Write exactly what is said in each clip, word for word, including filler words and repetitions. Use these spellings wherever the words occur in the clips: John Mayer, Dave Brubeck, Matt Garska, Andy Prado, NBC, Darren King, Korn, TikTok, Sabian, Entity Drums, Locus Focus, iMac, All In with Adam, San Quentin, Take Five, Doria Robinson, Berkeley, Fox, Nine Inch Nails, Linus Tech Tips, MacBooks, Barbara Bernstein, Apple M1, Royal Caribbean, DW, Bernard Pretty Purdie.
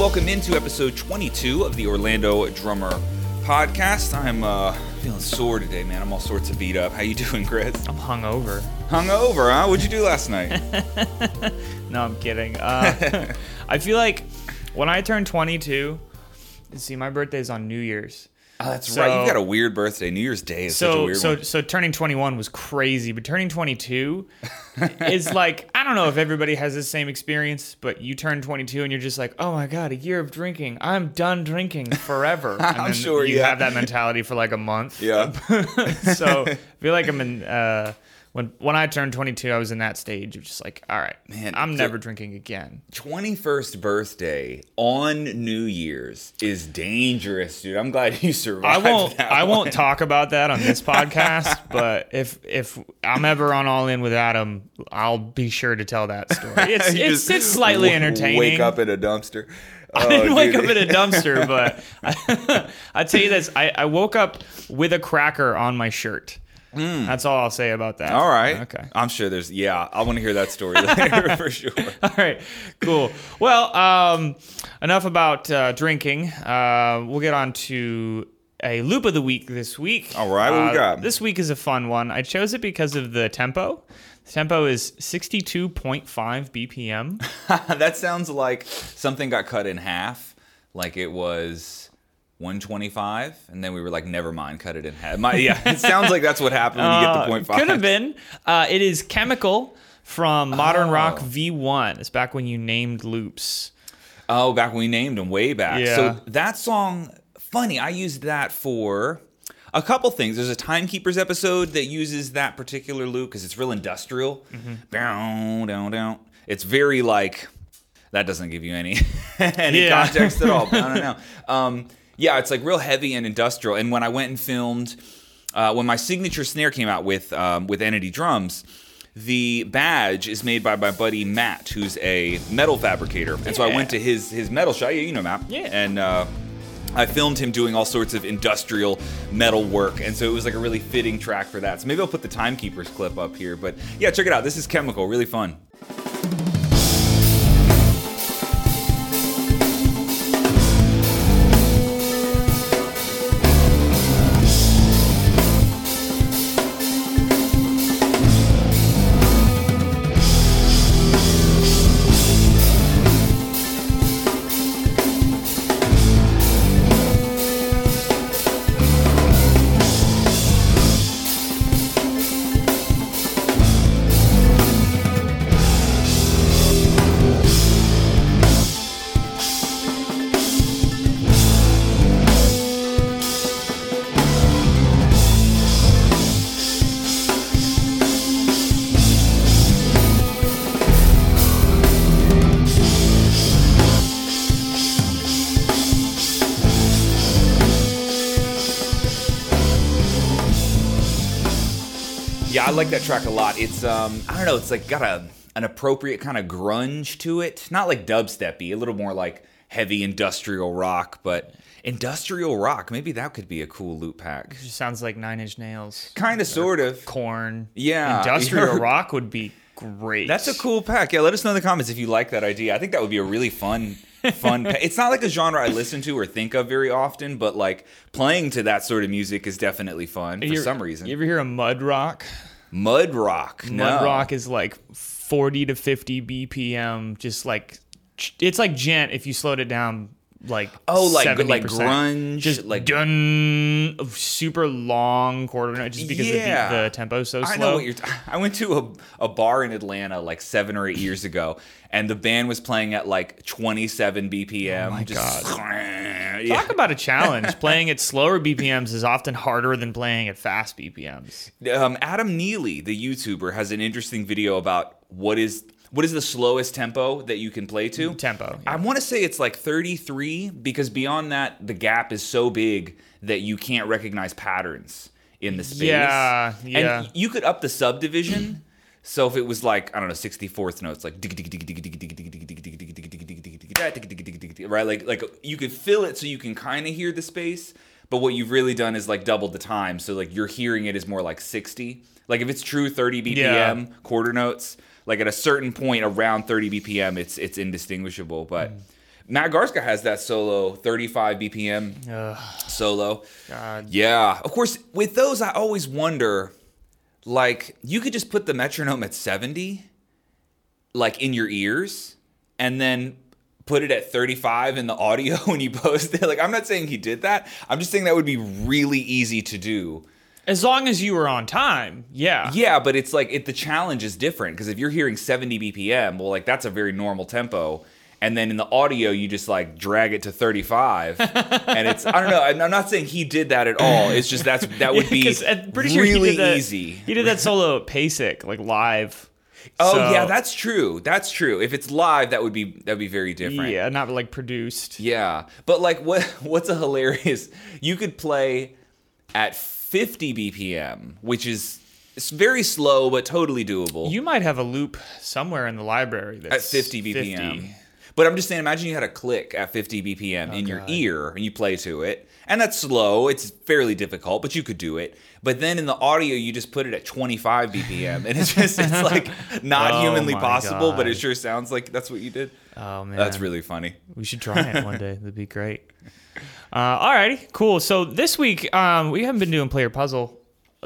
welcome into episode twenty-two of the Orlando Drummer Podcast. I'm uh, feeling sore today, man. I'm all sorts of beat up. How you doing, Chris? I'm hungover. Hungover, huh? What'd you do last night? No, I'm kidding. Uh, I feel like when I turned twenty-two, see, my birthday's on New Year's. Oh, that's so, right. You got a weird birthday. New Year's Day is so, such a weird so, one. So turning twenty-one was crazy, but turning twenty-two is like, I don't know if everybody has the same experience, but you turn twenty-two and you're just like, oh my God, a year of drinking. I'm done drinking forever. And I'm then sure you yeah. have that mentality for like a month. Yeah. So I feel like I'm in, uh, when when I turned twenty-two, I was in that stage of just like, all right, man, I'm never drinking again. twenty-first birthday on New Year's is dangerous, dude. I'm glad you survived. I won't. That I one. won't talk about that on this podcast. But if if I'm ever on All In with Adam, I'll be sure to tell that story. It's it's, it's slightly w- entertaining. Wake up in a dumpster. I didn't oh, wake dude. up in a dumpster, but I, I tell you this: I, I woke up with a cracker on my shirt. Mm. That's all I'll say about that. All right. Okay. I'm sure there's, yeah, I want to hear that story later for sure. All right. Cool. Well, um, enough about uh, drinking. Uh, we'll get on to a loop of the week this week. All right. What uh, we got? This week is a fun one. I chose it because of the tempo. The tempo is sixty-two point five B P M. That sounds like something got cut in half. Like it was one twenty-five, and then we were like, never mind, cut it in half. My, yeah, it sounds like that's what happened when you get the point five. Could have been. Uh, it is Chemical from Modern oh. Rock V one. It's back when you named loops. Oh, back when we named them, way back. Yeah. So that song, funny, I used that for a couple things. There's a Timekeepers episode that uses that particular loop because it's real industrial. Mm-hmm. Down, down, down. It's very like, that doesn't give you any, any yeah. context at all. I don't know. Um, Yeah, it's like real heavy and industrial. And when I went and filmed, uh, when my signature snare came out with um, with Entity Drums, the badge is made by my buddy Matt, who's a metal fabricator. And yeah. so I went to his his metal shop. You know Matt. Yeah. And uh, I filmed him doing all sorts of industrial metal work. And so it was like a really fitting track for that. So maybe I'll put the Timekeepers clip up here. But yeah, check it out. This is Chemical. Really fun. I like that track a lot. It's, um, I don't know, it's like got a an appropriate kind of grunge to it. Not like dubstep-y, a little more like heavy industrial rock, but industrial rock, maybe that could be a cool loop pack. It just sounds like Nine Inch Nails. Kind of, sort of. Korn. Yeah. Industrial rock would be great. That's a cool pack. Yeah, let us know in the comments if you like that idea. I think that would be a really fun fun pa- It's not like a genre I listen to or think of very often, but like playing to that sort of music is definitely fun for some reason. You ever hear a mud rock? Mud rock. No. Mud rock is like forty to fifty B P M. Just like it's like gent if you slowed it down, like oh, like seventy percent. Like grunge, just like dun, super long quarter note, just because yeah. the, the tempo is so slow. I know what you're. T- I went to a a bar in Atlanta like seven or eight years ago, and the band was playing at like twenty-seven B P M. Oh my just God. Yeah. Talk about a challenge. Playing at slower B P Ms is often harder than playing at fast B P Ms. Um, Adam Neely, the YouTuber, has an interesting video about what is what is the slowest tempo that you can play to. Tempo. Yeah. I want to say it's like thirty-three, because beyond that, the gap is so big that you can't recognize patterns in the space. Yeah, yeah. And you could up the subdivision. So if it was like, I don't know, sixty-fourth notes, like right, like like you could fill it so you can kind of hear the space, but what you've really done is like doubled the time, so like you're hearing it is more like sixty. Like if it's true thirty B P M yeah. quarter notes, like at a certain point around thirty B P M, it's it's indistinguishable, but Matt Garska has that solo, thirty-five B P M Ugh. solo. God. Yeah. Of course, with those, I always wonder, like, you could just put the metronome at seventy, like, in your ears, and then put it at thirty-five in the audio when you post it. Like, I'm not saying he did that. I'm just saying that would be really easy to do. As long as you were on time, yeah. Yeah, but it's like, it, the challenge is different, because if you're hearing seventy B P M, well, like, that's a very normal tempo. And then in the audio, you just like drag it to thirty-five, and it's, I don't know. I'm not saying he did that at all. It's just that's that would be I'm pretty sure really he did that, easy. He did that solo at PASIC, like live. Oh so. yeah, that's true. That's true. If it's live, that would be that'd be very different. Yeah, not like produced. Yeah, but like what what's a hilarious? You could play at fifty B P M, which is. It's very slow, but totally doable. You might have a loop somewhere in the library that's at fifty B P M. fifty But I'm just saying, imagine you had a click at fifty B P M oh, in your God. ear and you play to it. And that's slow. It's fairly difficult, but you could do it. But then in the audio, you just put it at twenty-five B P M. And it's just, it's like not oh humanly possible, God. but it sure sounds like that's what you did. Oh, man. That's really funny. We should try it one day. That'd be great. Uh, all righty. Cool. So this week, um, we haven't been doing Player Puzzle.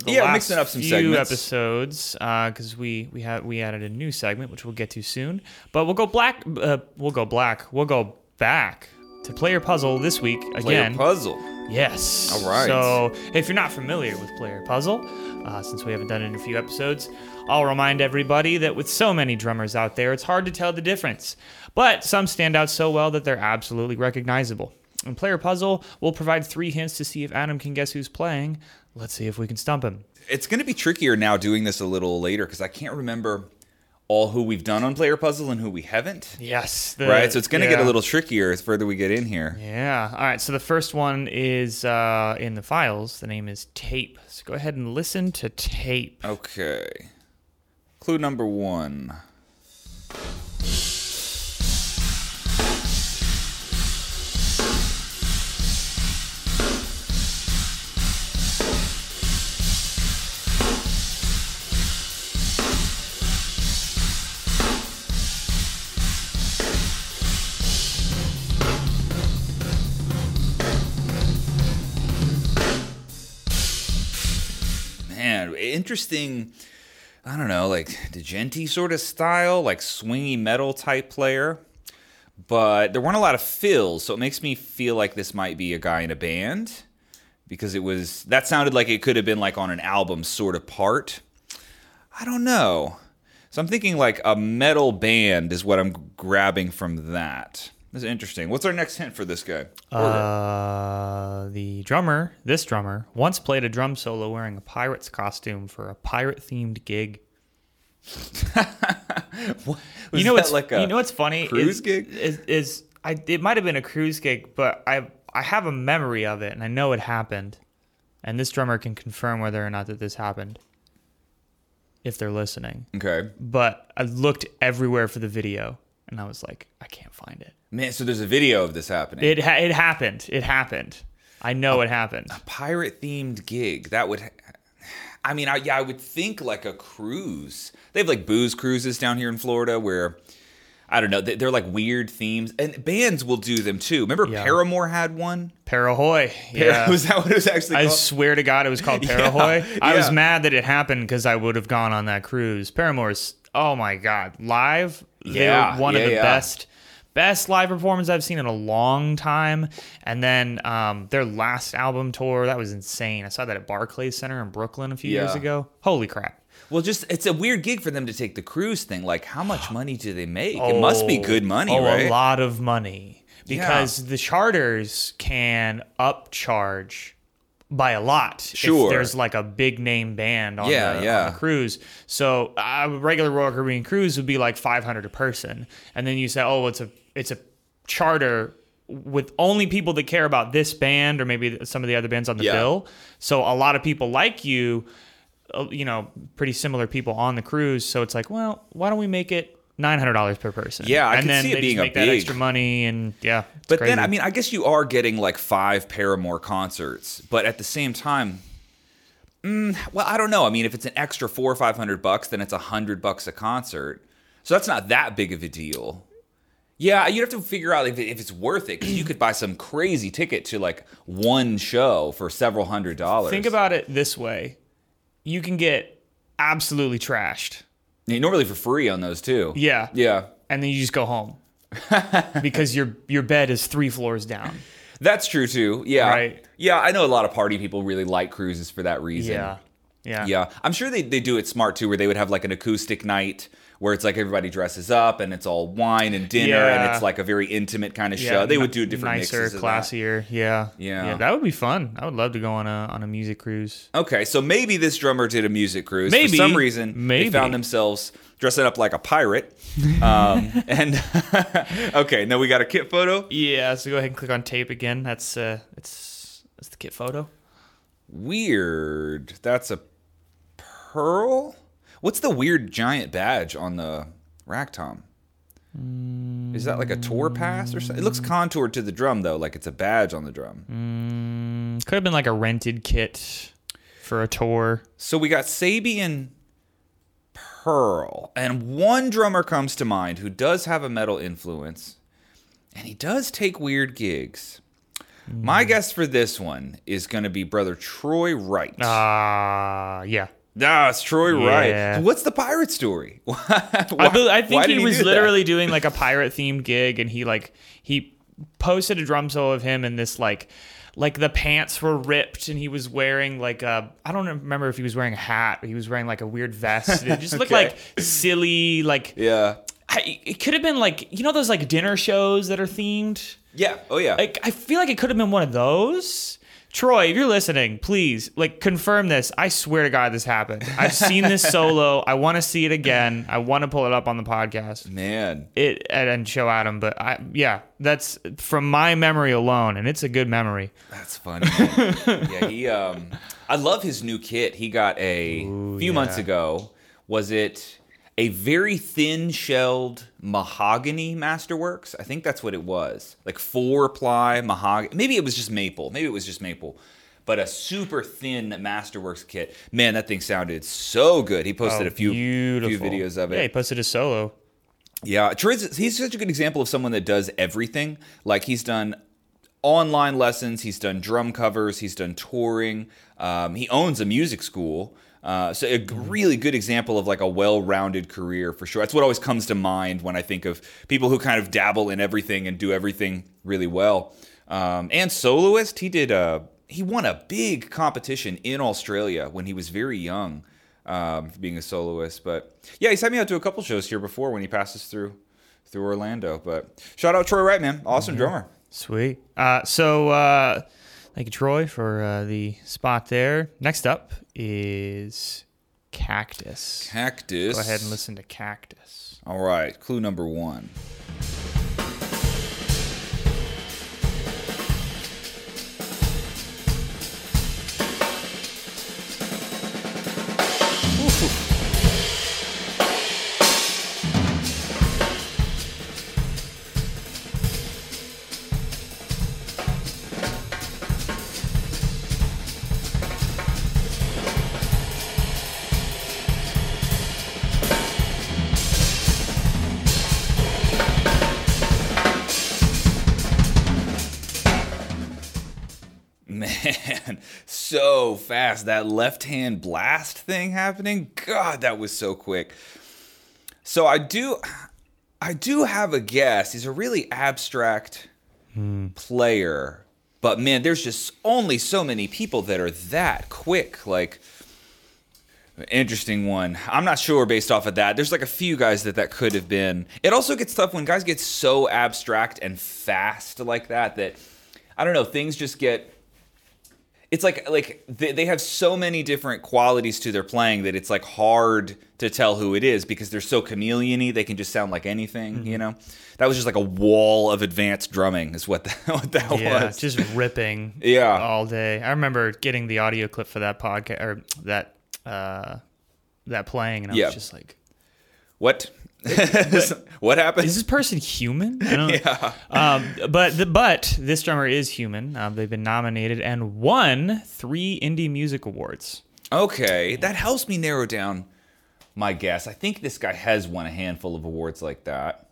The yeah, mixing up some few segments. episodes because uh, we we had we added a new segment which we'll get to soon. But we'll go black. Uh, we'll go black. We'll go back to Player Puzzle this week again. Player Puzzle. Yes. All right. So if you're not familiar with Player Puzzle, uh, since we haven't done it in a few episodes, I'll remind everybody that with so many drummers out there, it's hard to tell the difference. But some stand out so well that they're absolutely recognizable. In Player Puzzle, we'll provide three hints to see if Adam can guess who's playing. Let's see if we can stump him. It's going to be trickier now doing this a little later because I can't remember all who we've done on Player Puzzle and who we haven't. Yes. The, right? So it's going to yeah. get a little trickier as further we get in here. Yeah. All right. So the first one is uh, in the files. The name is Tape. So go ahead and listen to Tape. Okay. Clue number one. Interesting, I don't know, like degente sort of style, like swingy metal type player. But there weren't a lot of fills, so it makes me feel like this might be a guy in a band. Because it was, that sounded like it could have been like on an album sort of part. I don't know. So I'm thinking like a metal band is what I'm grabbing from that. That's interesting. What's our next hint for this guy? Uh, the drummer, this drummer, once played a drum solo wearing a pirate's costume for a pirate-themed gig. what? You know what's like a you know what's funny? Cruise is, gig is, is, is I it might have been a cruise gig, but I I have a memory of it and I know it happened. And this drummer can confirm whether or not that this happened, if they're listening. Okay. But I looked everywhere for the video. And I was like, I can't find it. Man, so there's a video of this happening. It ha- it happened. It happened. I know a, it happened. A pirate-themed gig. That would... Ha- I mean, I, yeah, I would think like a cruise. They have like booze cruises down here in Florida where, I don't know, they, they're like weird themes. And bands will do them too. Remember yeah. Paramore had one? Parahoy. Yeah. Par- was that what it was actually called? I swear to God it was called Parahoy. yeah. I yeah. was mad that it happened because I would have gone on that cruise. Paramore's... Oh my God. Live... Yeah, They're one yeah, of the yeah. best, best live performances I've seen in a long time. And then um, their last album tour, that was insane. I saw that at Barclays Center in Brooklyn a few yeah. years ago. Holy crap. Well, just it's a weird gig for them to take the cruise thing. Like, how much money do they make? Oh, it must be good money, oh, right? A lot of money. Because yeah. the charters can upcharge by a lot. Sure. If there's like a big name band on, yeah, the, yeah. on the cruise. So a uh, regular Royal Caribbean cruise would be like five hundred a person. And then you say, oh, it's a it's a charter with only people that care about this band or maybe some of the other bands on the yeah. bill. So a lot of people like you, you know, pretty similar people on the cruise. So it's like, well, why don't we make it nine hundred dollars per person? Yeah, I and can then see it they being just make a big. That extra money, and yeah. But crazy. Then, I mean, I guess you are getting like five Paramore concerts, but at the same time, mm, well, I don't know. I mean, if it's an extra four or five hundred bucks, then it's a hundred bucks a concert, so that's not that big of a deal. Yeah, you'd have to figure out if, if it's worth it, because you could buy some crazy ticket to like one show for several hundred dollars. Think about it this way. You can get absolutely trashed. Yeah, normally for free on those too. Yeah. Yeah. And then you just go home because your your bed is three floors down. That's true too. Yeah. Right. Yeah, I know a lot of party people really like cruises for that reason. Yeah. Yeah. Yeah. I'm sure they, they do it smart too, where they would have like an acoustic night where it's like everybody dresses up and it's all wine and dinner yeah. and it's like a very intimate kind of yeah, show. They n- would do different nicer, mixes. Nicer, classier. Yeah. yeah. Yeah. That would be fun. I would love to go on a on a music cruise. Okay. So maybe this drummer did a music cruise. Maybe. For some reason, maybe. They found themselves dressing up like a pirate. Um, and okay. Now we got a kit photo. Yeah. So go ahead and click on tape again. That's, uh, it's, that's the kit photo. Weird. That's a Pearl? What's the weird giant badge on the rack tom? Is that like a tour pass or something? It looks contoured to the drum, though, like it's a badge on the drum. Mm, could have been like a rented kit for a tour. So we got Sabian, Pearl, and one drummer comes to mind who does have a metal influence, and he does take weird gigs. Mm. My guess for this one is going to be brother Troy Wright. Ah, uh, yeah. Ah, it's Troy Wright. Yeah. What's the pirate story? why, I, believe, I think he, he was do literally that? doing like a pirate themed gig, and he like he posted a drum solo of him in this like like the pants were ripped, and he was wearing like a I don't remember if he was wearing a hat, but he was wearing like a weird vest. It just looked okay. like silly, like yeah. I, it could have been like you know those like dinner shows that are themed. Yeah. Oh yeah. Like I feel like it could have been one of those. Troy, if you're listening, please, like, confirm this. I swear to God this happened. I've seen this solo. I want to see it again. I want to pull it up on the podcast. Man. It and show Adam, but I yeah, that's from my memory alone, and it's a good memory. That's funny. yeah, he um I love his new kit. He got a Ooh, few yeah. months ago. Was it a very thin-shelled mahogany Masterworks? I think that's what it was. Like four-ply mahogany. Maybe it was just maple. Maybe it was just maple. But a super thin Masterworks kit. Man, that thing sounded so good. He posted oh, a few, few videos of it. Yeah, he posted a solo. Yeah. He's such a good example of someone that does everything. Like, he's done online lessons. He's done drum covers. He's done touring. Um, he owns a music school. Uh, so a really good example of like a well-rounded career for sure. That's what always comes to mind when I think of people who kind of dabble in everything and do everything really well. Um, and soloist, he did a, he won a big competition in Australia when he was very young, um, being a soloist. But yeah, he's had me out to a couple shows here before when he passes through through Orlando. But shout out Troy Wright, man, awesome mm-hmm. drummer. Sweet. Uh, so. Uh Thank you, Troy, for uh, the spot there. Next up is Cactus. Cactus. Go ahead and listen to Cactus. All right, clue number one. So fast, that left hand blast thing happening. God, that was so quick. So I do I do have a guess. He's a really abstract hmm. player, but man, there's just only so many people that are that quick. Like, interesting one. I'm not sure based off of that. There's like a few guys that that could have been. It also gets tough when guys get so abstract and fast like that that, I don't know, things just get... It's like like they, they have so many different qualities to their playing that it's like hard to tell who it is because they're so chameleon-y. They can just sound like anything, mm-hmm. you know? That was just like a wall of advanced drumming is what, the, what that yeah, was. Yeah, just ripping yeah. all day. I remember getting the audio clip for that podcast or that uh, that playing, and I yeah. was just like... What? What, what happened? Is this person human? I don't yeah. Um, but the, but this drummer is human. Um, they've been nominated and won three indie music awards. Okay, that helps me narrow down my guess. I think this guy has won a handful of awards like that.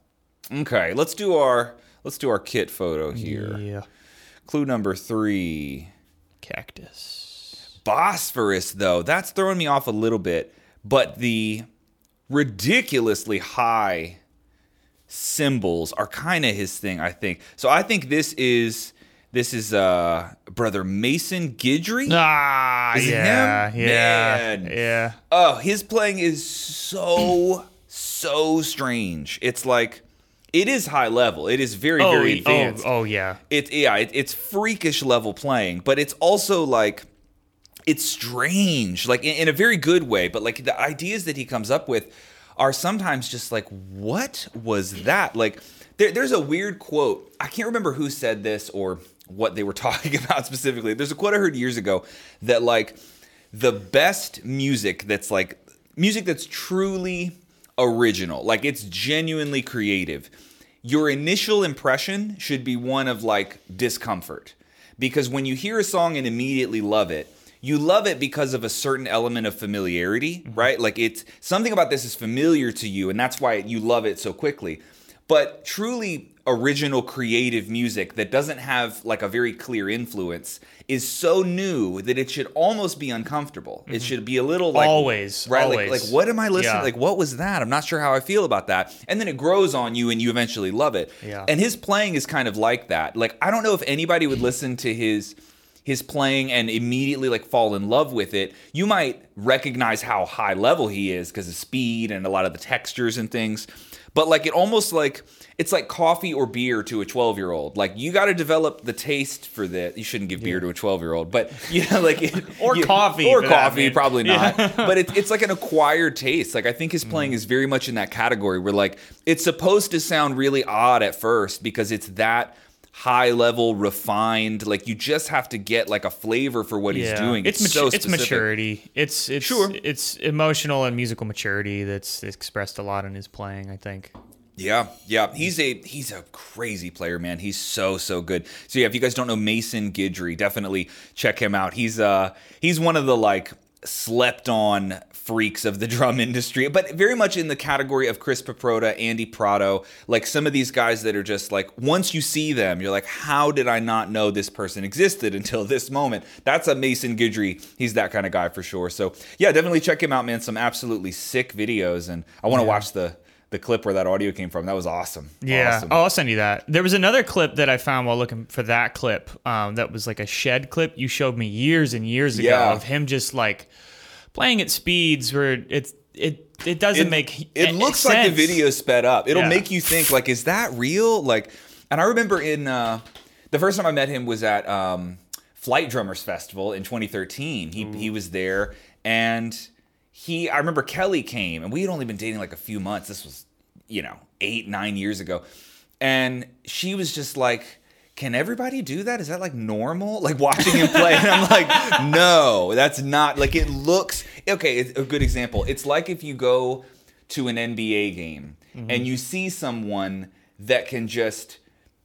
Okay, let's do our let's do our kit photo here. Yeah. Clue number three. Cactus. Bosphorus, though, that's throwing me off a little bit, but the ridiculously high cymbals are kind of his thing, I think. So I think this is this is uh, brother Mason Guidry. Ah, is yeah, it him? yeah, Man. yeah. Oh, his playing is so so strange. It's like it is high level. It is very, oh, very advanced. Oh, oh yeah. It's yeah. It, it's freakish level playing, but it's also like it's strange, like in, in a very good way. But like the ideas that he comes up with are sometimes just like, what was that? Like there, there's a weird quote. I can't remember who said this or what they were talking about specifically. There's a quote I heard years ago that like the best music that's like music that's truly original, like it's genuinely creative, your initial impression should be one of like discomfort, because when you hear a song and immediately love it, you love it because of a certain element of familiarity, right? Like it's something about this is familiar to you, and that's why you love it so quickly. But truly original creative music that doesn't have like a very clear influence is so new that it should almost be uncomfortable. Mm-hmm. It should be a little like always, right? Always. Like, like what am I listening? Yeah. Like what was that? I'm not sure how I feel about that. And then it grows on you, and you eventually love it. Yeah. And his playing is kind of like that. Like I don't know if anybody would listen to his his playing and immediately like fall in love with it. You might recognize how high level he is because of speed and a lot of the textures and things. But like it almost like it's like coffee or beer to a twelve-year-old. Like you got to develop the taste for that. You shouldn't give yeah. beer to a twelve-year-old, but you know, like it, or you, coffee or coffee, probably not. Yeah. But it's it's like an acquired taste. Like I think his playing mm. is very much in that category where like it's supposed to sound really odd at first because it's that high level, refined. Like you just have to get like a flavor for what yeah. he's doing. It's, it's matu- so specific. It's maturity. It's it's sure. it's emotional and musical maturity that's expressed a lot in his playing, I think. Yeah, yeah. He's a he's a crazy player, man. He's so so good. So yeah, if you guys don't know Mason Guidry, definitely check him out. He's uh he's one of the like slept on freaks of the drum industry, but very much in the category of Chris Paprota, Andy Prado, like some of these guys that are just like, once you see them, you're like, how did I not know this person existed until this moment? That's a Mason Guidry. He's that kind of guy for sure. So yeah, definitely check him out, man. Some absolutely sick videos. And I want to yeah. watch the, the clip where that audio came from. That was awesome. Yeah. Awesome. Oh, I'll send you that. There was another clip that I found while looking for that clip. Um, that was like a shed clip you showed me years and years ago yeah. of him just like playing at speeds where it's, it, it doesn't it, make It a, looks sense. Like the video sped up. It'll yeah. make you think like, is that real? Like, and I remember in, uh, the first time I met him was at, um, Flight Drummers Festival in twenty thirteen. He, Ooh. he was there and He, I remember Kelly came, and we had only been dating like a few months. This was, you know, eight, nine years ago. And she was just like, can everybody do that? Is that like normal? Like watching him play. And I'm like, no, that's not. Like it looks, okay, it's a good example. It's like if you go to an N B A game mm-hmm. and you see someone that can just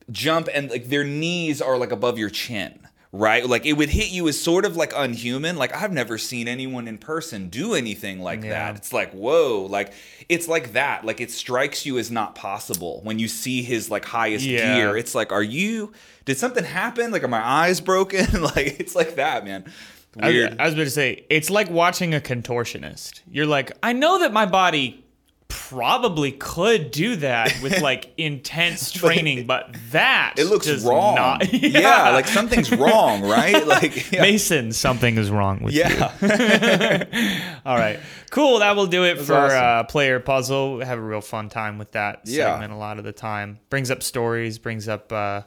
jump and like their knees are like above your chin. Right? Like it would hit you as sort of like unhuman. Like I've never seen anyone in person do anything like yeah. that. It's like, whoa, like it's like that. Like it strikes you as not possible when you see his like highest yeah. gear. It's like, are you, did something happen? Like are my eyes broken? Like it's like that, man. Weird. I, I was about to say, it's like watching a contortionist. You're like, I know that my body probably could do that with like intense training, but that it looks does wrong. Not, yeah. yeah, like something's wrong, right? Like yeah. Mason, something is wrong with yeah. you. All right, cool. That will do it That's for awesome. uh, Player Puzzle. We have a real fun time with that segment. Yeah. A lot of the time, brings up stories, brings up uh,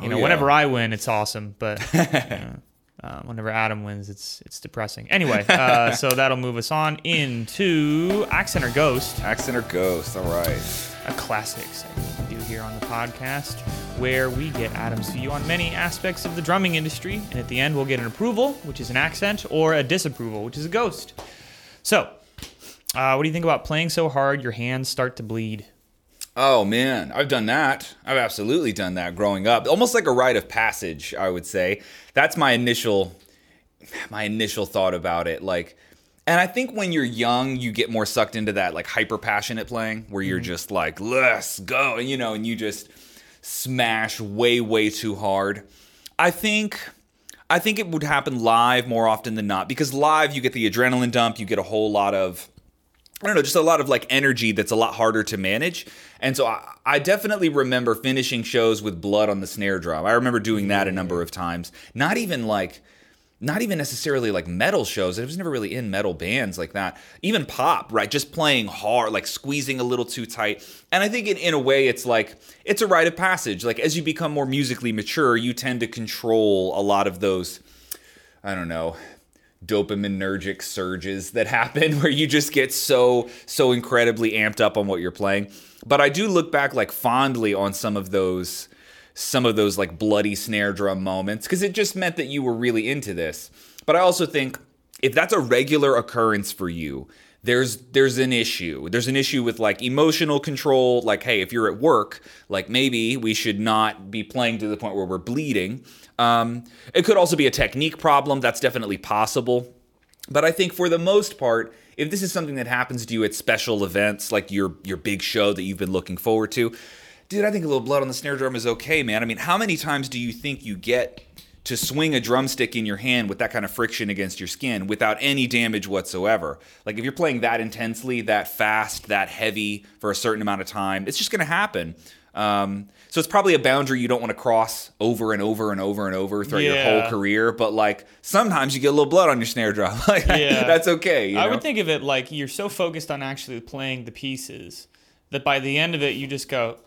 you oh, know. Yeah. Whenever I win, it's awesome, but. You know. Uh, whenever Adam wins, it's it's depressing. Anyway, uh, so that'll move us on into Accent or Ghost. Accent or Ghost, all right. A classic segment we do here on the podcast where we get Adam's view on many aspects of the drumming industry, and at the end we'll get an approval, which is an accent, or a disapproval, which is a ghost. So, uh, what do you think about playing so hard your hands start to bleed? Oh, man, I've done that. I've absolutely done that growing up. Almost like a rite of passage, I would say. That's my initial my initial thought about it. Like, And I think when you're young, you get more sucked into that like hyper passionate playing where you're mm-hmm. just like, let's go. And, you know, and you just smash way, way too hard. I think I think it would happen live more often than not, because live you get the adrenaline dump. You get a whole lot of, I don't know, just a lot of like energy that's a lot harder to manage. And so I, I definitely remember finishing shows with blood on the snare drum. I remember doing that a number of times. Not even like, not even necessarily like metal shows. I was never really in metal bands like that. Even pop, right? Just playing hard, like squeezing a little too tight. And I think in, in a way it's like, it's a rite of passage. Like as you become more musically mature, you tend to control a lot of those, I don't know, dopaminergic surges that happen where you just get so, so incredibly amped up on what you're playing. But I do look back like fondly on some of those, some of those like bloody snare drum moments, because it just meant that you were really into this. But I also think if that's a regular occurrence for you, there's there's an issue. There's an issue with like emotional control. Like, hey, if you're at work, like maybe we should not be playing to the point where we're bleeding. Um, it could also be a technique problem. That's definitely possible. But I think for the most part, if this is something that happens to you at special events, like your your big show that you've been looking forward to, dude, I think a little blood on the snare drum is okay, man. I mean, how many times do you think you get to swing a drumstick in your hand with that kind of friction against your skin without any damage whatsoever? Like if you're playing that intensely, that fast, that heavy for a certain amount of time, it's just going to happen. Um, so it's probably a boundary you don't want to cross over and over and over and over throughout yeah. your whole career. But like sometimes you get a little blood on your snare drum. Like yeah. that's okay. You know? I would think of it like you're so focused on actually playing the pieces that by the end of it, you just go,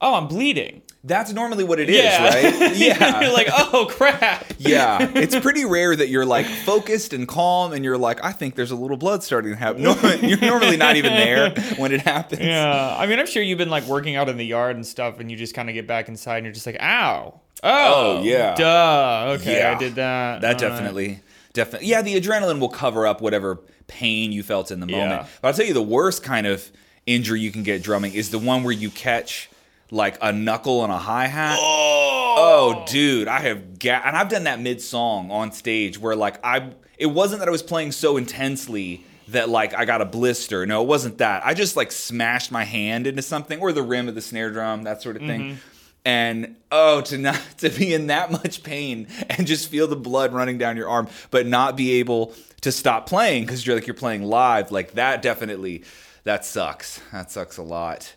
oh, I'm bleeding. That's normally what it yeah. is, right? Yeah. You're like, oh, crap. Yeah. It's pretty rare that you're like focused and calm and you're like, I think there's a little blood starting to happen. Normally, you're normally not even there when it happens. Yeah. I mean, I'm sure you've been like working out in the yard and stuff and you just kind of get back inside and you're just like, ow. Oh, oh yeah. Duh. Okay, yeah. I did that. That All definitely, right. definitely. Yeah, the adrenaline will cover up whatever pain you felt in the moment. Yeah. But I'll tell you the worst kind of injury you can get drumming is the one where you catch like a knuckle and a hi-hat. Oh, oh dude, I have ga- and I've done that mid-song on stage where like I it wasn't that I was playing so intensely that like I got a blister. No, it wasn't that. I just like smashed my hand into something or the rim of the snare drum, that sort of thing. Mm-hmm. And oh, to not to be in that much pain and just feel the blood running down your arm, but not be able to stop playing because you're like you're playing live, like that definitely that sucks. That sucks a lot.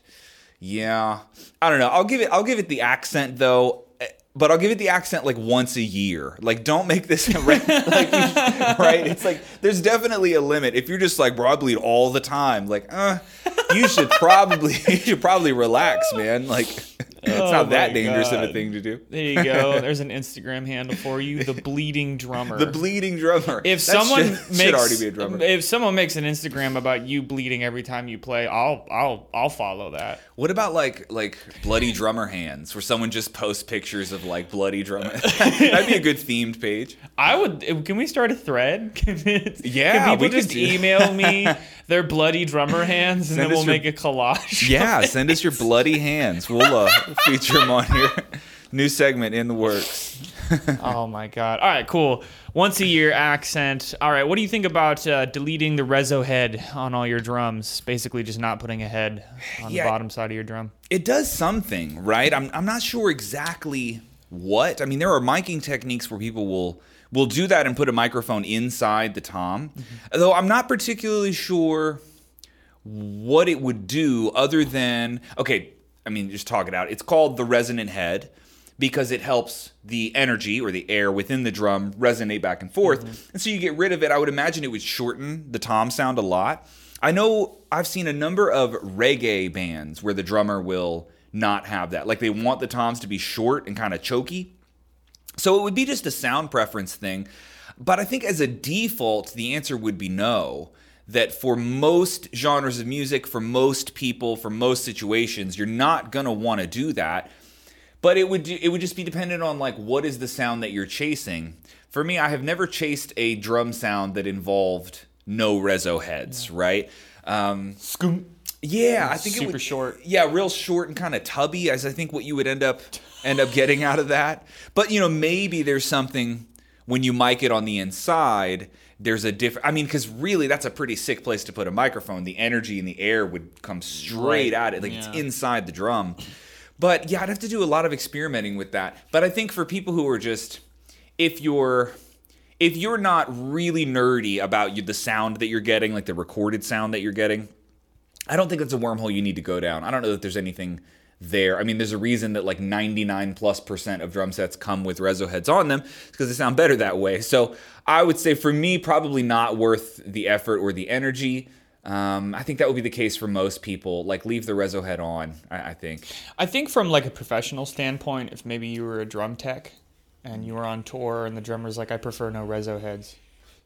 Yeah, I don't know. I'll give it. I'll give it the accent though, but I'll give it the accent like once a year. Like, don't make this right. Like, right? It's like there's definitely a limit. If you're just like, bro, I bleed all the time. Like, uh, you should probably you should probably relax, man. Like, it's oh not that dangerous God. of a thing to do. There you go. There's an Instagram handle for you, the bleeding drummer. The bleeding drummer. If that someone should, makes, should already be a drummer. If someone makes an Instagram about you bleeding every time you play, I'll I'll I'll follow that. What about like like bloody drummer hands, where someone just posts pictures of like bloody drummer? That'd be a good themed page. I would. Can we start a thread? Can it, yeah, can people we just email me their bloody drummer hands, and send then we'll your, make a collage. Yeah, send us your bloody hands. We'll. Uh, feature them on here. New segment in the works. Oh my God. All right, cool. Once a year accent. All right, what do you think about uh, deleting the reso head on all your drums? Basically just not putting a head on yeah, the bottom side of your drum. It does something, right? I'm I'm not sure exactly what. I mean, there are miking techniques where people will, will do that and put a microphone inside the tom. Mm-hmm. Though I'm not particularly sure what it would do other than, okay, I mean, just talk it out. It's called the resonant head because it helps the energy or the air within the drum resonate back and forth. Mm-hmm. And so you get rid of it. I would imagine it would shorten the tom sound a lot. I know I've seen a number of reggae bands where the drummer will not have that. Like they want the toms to be short and kind of choky. So it would be just a sound preference thing. But I think as a default, the answer would be no. That for most genres of music, for most people, for most situations, you're not gonna wanna do that. But it would do, it would just be dependent on like what is the sound that you're chasing. For me, I have never chased a drum sound that involved no reso heads, right? Um, Scoom. Yeah, I think super it would, short. Yeah, real short and kind of tubby, as I think what you would end up end up getting out of that. But you know, maybe there's something when you mic it on the inside, there's a different, I mean, because really that's a pretty sick place to put a microphone. The energy in the air would come straight at it. Like yeah. It's inside the drum. But yeah, I'd have to do a lot of experimenting with that. But I think for people who are just, if you're, if you're not really nerdy about you, the sound that you're getting, like the recorded sound that you're getting, I don't think that's a wormhole you need to go down. I don't know that there's anything there. I mean, there's a reason that like ninety-nine plus percent of drum sets come with reso heads on them, because they sound better that way. So I would say for me, probably not worth the effort or the energy. Um, I think that would be the case for most people. Like, leave the reso head on, I, I think. I think from like a professional standpoint, if maybe you were a drum tech and you were on tour and the drummer's like, I prefer no reso heads.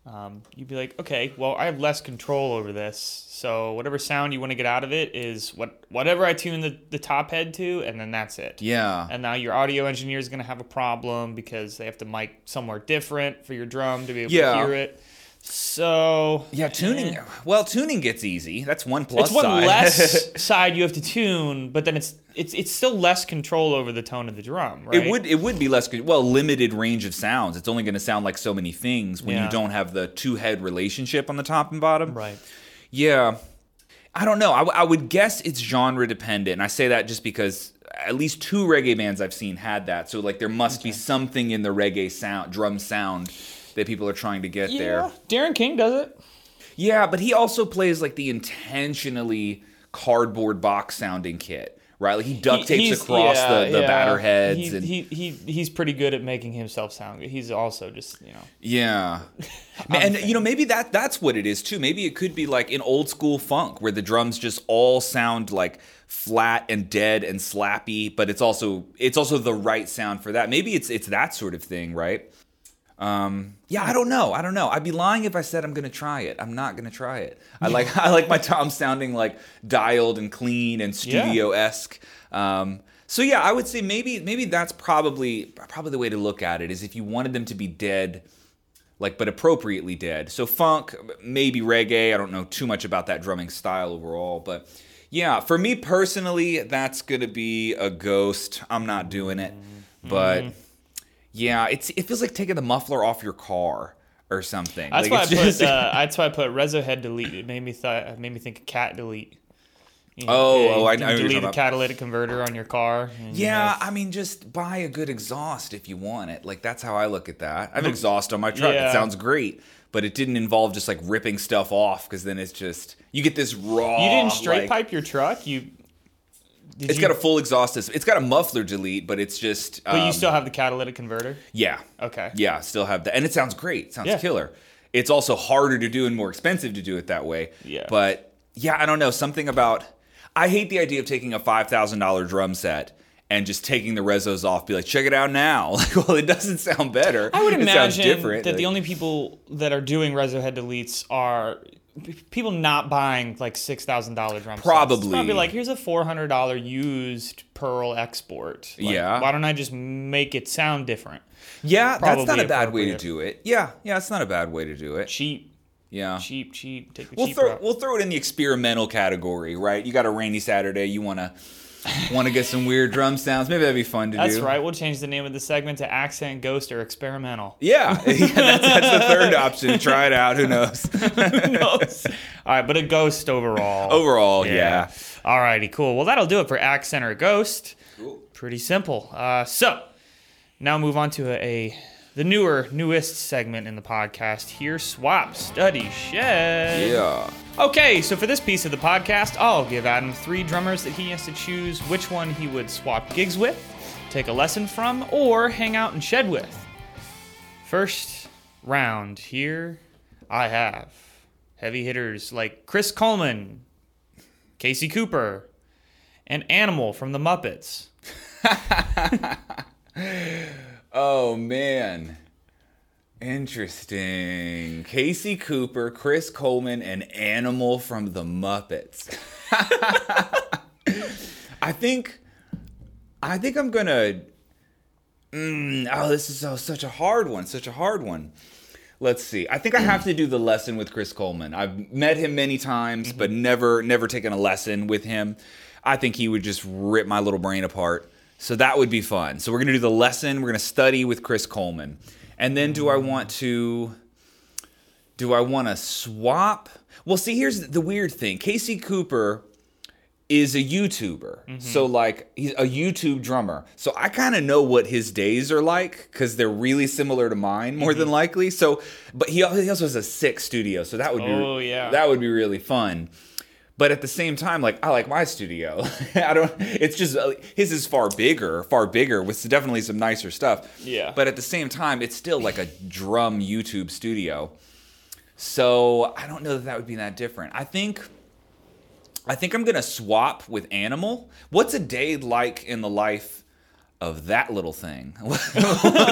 Um, you'd be like, okay, well, I have less control over this. So whatever sound you want to get out of it is what whatever I tune the, the top head to, and then that's it. Yeah. And now your audio engineer is going to have a problem because they have to mic somewhere different for your drum to be able yeah. to hear it. So yeah, tuning. Eh. Well, tuning gets easy. That's one plus side. It's one side. less side you have to tune, but then it's it's it's still less control over the tone of the drum, right? It would it would be less well limited range of sounds. It's only going to sound like so many things when yeah. you don't have the two head relationship on the top and bottom. Right. Yeah. I don't know. I, w- I would guess it's genre dependent. And I say that just because at least two reggae bands I've seen had that. So like there must okay. be something in the reggae sound, drum sound, that people are trying to get yeah, there. Darren King does it. Yeah, but he also plays like the intentionally cardboard box sounding kit, right? Like he duct tapes he, across yeah, the, the yeah. batter heads. He, and he, he he's pretty good at making himself sound good. He's also just, you know. Yeah. And you know, maybe that that's what it is too. Maybe it could be like an old school funk where the drums just all sound like flat and dead and slappy, but it's also it's also the right sound for that. Maybe it's it's that sort of thing, right? Um, yeah, I don't know. I don't know. I'd be lying if I said I'm going to try it. I'm not going to try it. I like I like my tom sounding like dialed and clean and studio-esque. Yeah. Um, so yeah, I would say maybe maybe that's probably probably the way to look at it, is if you wanted them to be dead, like but appropriately dead. So funk, maybe reggae. I don't know too much about that drumming style overall, but yeah, for me personally, that's going to be a ghost. I'm not doing it. Mm-hmm. But yeah, it's it feels like taking the muffler off your car or something. That's like why I put uh, that's why I put reso head delete. It made me thought it made me think of cat delete. You know, oh, yeah, oh, I know. Delete what you're talking the about. Catalytic converter on your car. Yeah, have... I mean, just buy a good exhaust if you want it. Like that's how I look at that. I have exhaust on my truck. Yeah. It sounds great, but it didn't involve just like ripping stuff off, because then it's just you get this raw. You didn't straight like, pipe your truck. You. Did it's you, got a full exhaust system. It's got a muffler delete, but it's just... But um, you still have the catalytic converter? Yeah. Okay. Yeah, still have that. And it sounds great. It sounds yeah. killer. It's also harder to do and more expensive to do it that way. Yeah. But, yeah, I don't know. Something about... I hate the idea of taking a five thousand dollars drum set and just taking the resos off, be like, check it out now. Like, well, it doesn't sound better. I would it imagine different. that like, the only people that are doing reso head deletes are... people not buying like six thousand dollars drum sets. Probably. Probably like, here's a four hundred dollars used Pearl export. Like, yeah. Why don't I just make it sound different? Yeah, Probably that's not a bad way to do it. Yeah, yeah, it's not a bad way to do it. Cheap. Yeah. Cheap, cheap. Take the we'll cheap throw, route. We'll throw it in the experimental category, right? You got a rainy Saturday, you want to... want to get some weird drum sounds? Maybe that'd be fun to that's do. That's right. We'll change the name of the segment to Accent, Ghost, or Experimental. Yeah, yeah that's, that's the third option. Try it out. Who knows? Who knows? All right, but a ghost overall. Overall, yeah. yeah. All righty, cool. Well, that'll do it for Accent or Ghost. Cool. Pretty simple. Uh, so now move on to a, a the newer, newest segment in the podcast here: Swap, Study, Shed. Yeah. Okay, so for this piece of the podcast, I'll give Adam three drummers that he has to choose which one he would swap gigs with, take a lesson from, or hang out and shed with. First round here, I have heavy hitters like Chris Coleman, Casey Cooper, and Animal from the Muppets. Oh, man. Interesting. Casey Cooper, Chris Coleman, and Animal from the Muppets. I think, I think I'm gonna. Mm, oh, this is oh, such a hard one. Such a hard one. Let's see. I think I have to do the lesson with Chris Coleman. I've met him many times, mm-hmm. but never, never taken a lesson with him. I think he would just rip my little brain apart. So that would be fun. So we're gonna do the lesson. We're gonna study with Chris Coleman. And then do I want to, do I want to swap? Well, see, here's the weird thing. Casey Cooper is a YouTuber. Mm-hmm. So, like, he's a YouTube drummer. So I kind of know what his days are like because they're really similar to mine, more mm-hmm. than likely. So, but he also has a sick studio. So that would be, oh, yeah. that would be really fun. But at the same time, like, I like my studio. I don't, it's just, his is far bigger, far bigger with definitely some nicer stuff. Yeah. But at the same time, it's still like a drum YouTube studio. So I don't know that that would be that different. I think, I think I'm going to swap with Animal. What's a day like in the life of that little thing? What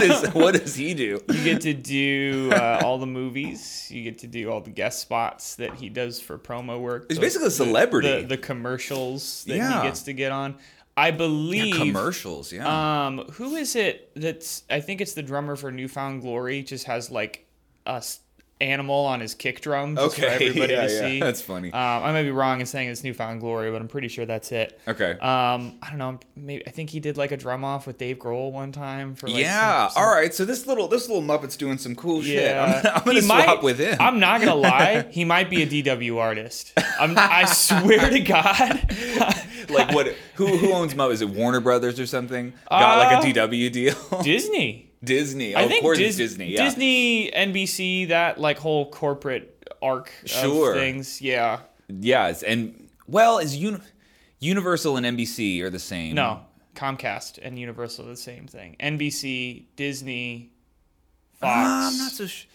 is, what does he do? You get to do uh, all the movies. You get to do all the guest spots that he does for promo work. He's basically a celebrity. The, the commercials that yeah. he gets to get on. I believe... Yeah, commercials, yeah. Um, who is it that's... I think it's the drummer for Newfound Glory. Just has, like, a... Animal on his kick drum just okay. for everybody yeah, to yeah. see. That's funny. Um, I might be wrong in saying it's Newfound Glory, but I'm pretty sure that's it. Okay. Um, I don't know. Maybe I think he did like a drum off with Dave Grohl one time. For like yeah. Some, some... All right. So this little this little Muppet's doing some cool yeah. shit. I'm, I'm gonna he swap might, with him. I'm not gonna lie. He might be a D W artist. I'm, I swear to God. Like what? Who who owns Muppet? Is it Warner Brothers or something? Got uh, like a D W deal. Disney. Disney. Oh, I think of course Dis- it's Disney. Yeah. Disney, N B C, that like whole corporate arc sure. of things. Yeah. Yeah. And well, is Un- Universal and N B C are the same? No. Comcast and Universal are the same thing. N B C, Disney, Fox. Uh, I'm not so sure.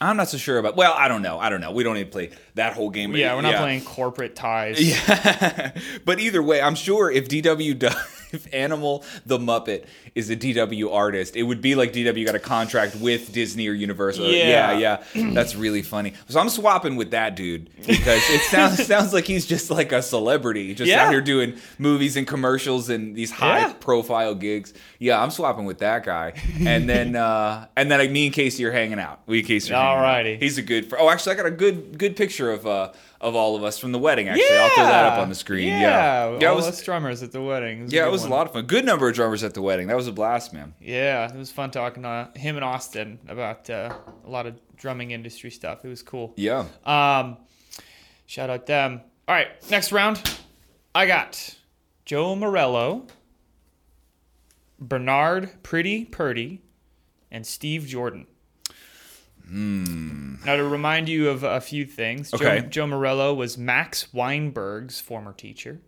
I'm not so sure about... Well, I don't know. I don't know. We don't need to play that whole game. But yeah, we're not yeah. playing corporate ties. Yeah. But either way, I'm sure if D W does... If Animal the Muppet is a D W artist, it would be like D W got a contract with Disney or Universal. Yeah, yeah. yeah. That's really funny. So I'm swapping with that dude because it sounds sounds like he's just like a celebrity just yeah. out here doing movies and commercials and these high-profile yeah. gigs. Yeah, I'm swapping with that guy. And then uh, and then me and Casey are hanging out. We and Casey are Alrighty. Out. He's a good friend. Oh, actually, I got a good good picture of... Uh, Of all of us from the wedding, actually. Yeah. I'll throw that up on the screen. Yeah, yeah. yeah all was, us drummers at the wedding. It yeah, it was one. a lot of fun. Good number of drummers at the wedding. That was a blast, man. Yeah, it was fun talking to him and Austin about uh, a lot of drumming industry stuff. It was cool. Yeah. Um, shout out them. All right, next round. I got Joe Morello, Bernard Pretty Purdie, and Steve Jordan. Mm. Now, to remind you of a few things, okay. Joe, Joe Morello was Max Weinberg's former teacher.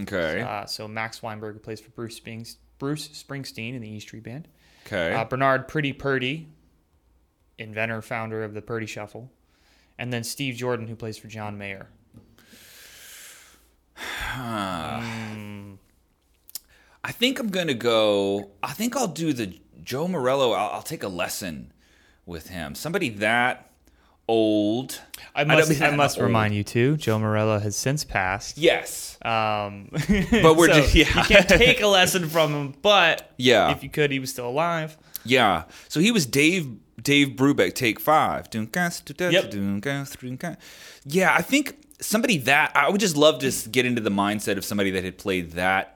Okay. Uh, so Max Weinberg plays for Bruce Springs- Bruce Springsteen in the E Street Band. Okay. Uh, Bernard Pretty Purdie, inventor, founder of the Purdie Shuffle. And then Steve Jordan, who plays for John Mayer. um, I think I'm going to go... I think I'll do the Joe Morello. I'll, I'll take a lesson with him. Somebody that old. I must, I I must remind you too, Joe Morello has since passed. Yes. Um, but we're so just, yeah. You can't take a lesson from him, but yeah. if you could, he was still alive. Yeah. So he was Dave Dave Brubeck, Take Five. Yep. Yeah, I think somebody that, I would just love to get into the mindset of somebody that had played that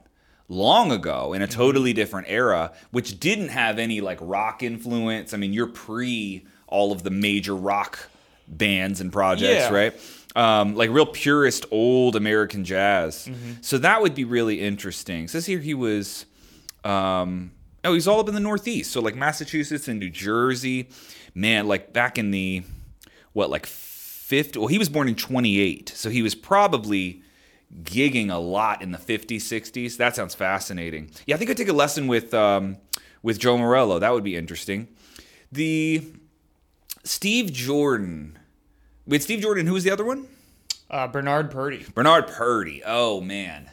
long ago in a totally different era, which didn't have any like rock influence. I mean, you're pre all of the major rock bands and projects, yeah. right? Um, like real purist old American jazz. Mm-hmm. So that would be really interesting. So this year he was, um, oh, he's all up in the Northeast. So like Massachusetts and New Jersey, man, like back in the, what, like fifty, well, he was born in twenty-eight. So he was probably gigging a lot in the fifties, sixties. That sounds fascinating. Yeah, I think I'd take a lesson with um, with Joe Morello. That would be interesting. The Steve Jordan. With Steve Jordan, who was the other one? Uh, Bernard Purdie. Bernard Purdie. Oh, man.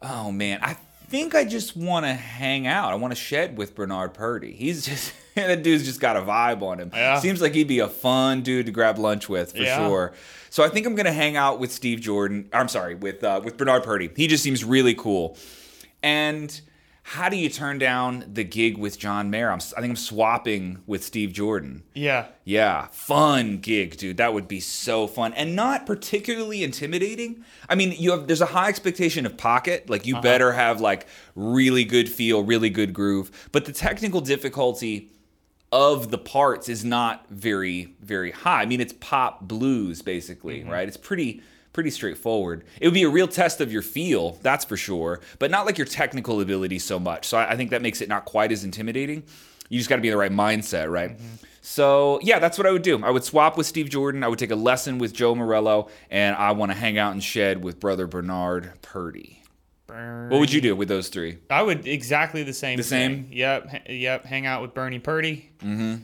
Oh, man. I think I just want to hang out. I want to shed with Bernard Purdie. He's just... That dude's just got a vibe on him. Yeah. Seems like he'd be a fun dude to grab lunch with for yeah. sure. So I think I'm gonna hang out with Steve Jordan. I'm sorry, with uh, with Bernard Purdie. He just seems really cool. And how do you turn down the gig with John Mayer? I'm, I think I'm swapping with Steve Jordan. Yeah, yeah, fun gig, dude. That would be so fun and not particularly intimidating. I mean, you have there's a high expectation of pocket. Like you uh-huh. better have like really good feel, really good groove. But the technical difficulty of the parts is not very, very high. I mean, it's pop blues, basically, mm-hmm. right? It's pretty... pretty straightforward. It would be a real test of your feel, that's for sure, but not like your technical ability so much. So I, I think that makes it not quite as intimidating. You just got to be in the right mindset, right? Mm-hmm. So yeah, that's what I would do. I would swap with Steve Jordan. I would take a lesson with Joe Morello, and I want to hang out and shed with brother Bernard Pretty. Bernie. What would you do with those three? I would exactly the same. The thing. Same? Yep. Yep. Hang out with Bernie Purdie. Mm-hmm.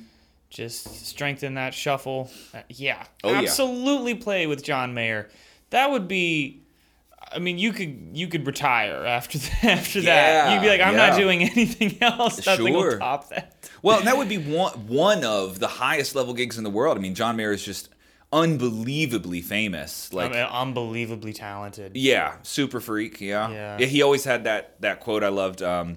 Just strengthen that shuffle. Uh, yeah. Oh, absolutely yeah. Play with John Mayer. That would be, I mean, you could you could retire after that, after yeah, that. You'd be like, I'm yeah. not doing anything else. Nothing sure. will top that. Well, and that would be one one of the highest level gigs in the world. I mean, John Mayer is just unbelievably famous. Like I mean, unbelievably talented. Yeah, super freak. Yeah. yeah, yeah. He always had that that quote I loved um,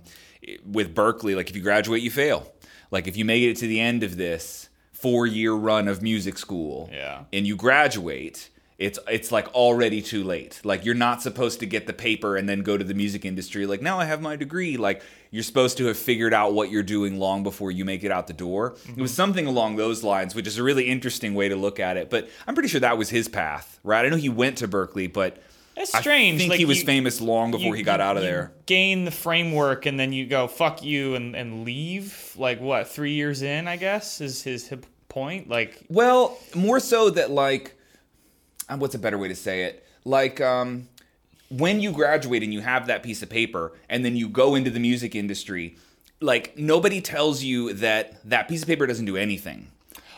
with Berkeley. Like, if you graduate, you fail. Like, if you make it to the end of this four-year run of music school, yeah. and you graduate. It's it's like already too late. Like, you're not supposed to get the paper and then go to the music industry. Like, now I have my degree. Like, you're supposed to have figured out what you're doing long before you make it out the door. Mm-hmm. It was something along those lines, which is a really interesting way to look at it. But I'm pretty sure that was his path, right? I know he went to Berkeley, but that's strange. I think like he was you, famous long before you, he got out of you there. Gain the framework and then you go, fuck you, and, and leave. Like, what, three years in, I guess, is his point? Like, well, more so that, like, what's a better way to say it? Like, um, when you graduate and you have that piece of paper and then you go into the music industry, like, nobody tells you that that piece of paper doesn't do anything.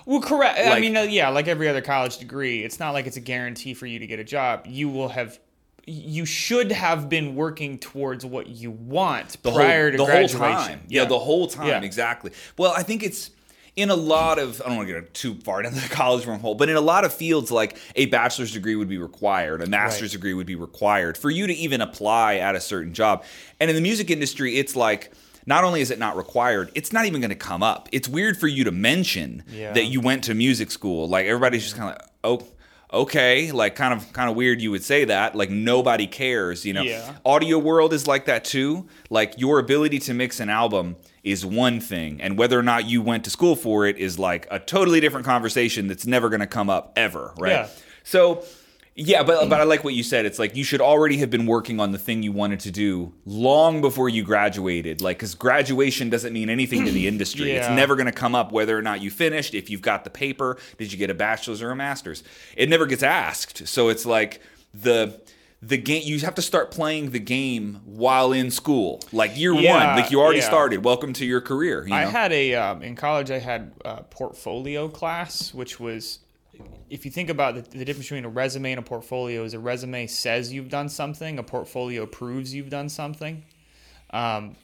Well, correct. Like, I mean, uh, yeah, like every other college degree, it's not like it's a guarantee for you to get a job. You will have... You should have been working towards what you want prior to graduation. The whole time. Yeah, yeah the whole time. Yeah. Exactly. Well, I think it's... In a lot of, I don't want to get too far down the college wormhole, but in a lot of fields, like, a bachelor's degree would be required, a master's right. degree would be required for you to even apply at a certain job. And in the music industry, it's like, not only is it not required, it's not even going to come up. It's weird for you to mention yeah. that you went to music school. Like, everybody's just kind of like, oh. Okay, like, kind of kind of weird you would say that. Like, nobody cares, you know. Yeah. Audio world is like that too. Like, your ability to mix an album is one thing, and whether or not you went to school for it is like a totally different conversation that's never going to come up ever, right? Yeah. So, yeah, but but I like what you said. It's like, you should already have been working on the thing you wanted to do long before you graduated. Like, because graduation doesn't mean anything to the industry. Yeah. It's never going to come up whether or not you finished, if you've got the paper, did you get a bachelor's or a master's? It never gets asked. So it's like the the game. You have to start playing the game while in school, like year yeah, one, like you already yeah. started. Welcome to your career. You know? I had a um, in college. I had a portfolio class, which was. If you think about the, the difference between a resume and a portfolio is a resume says you've done something, a portfolio proves you've done something. Um,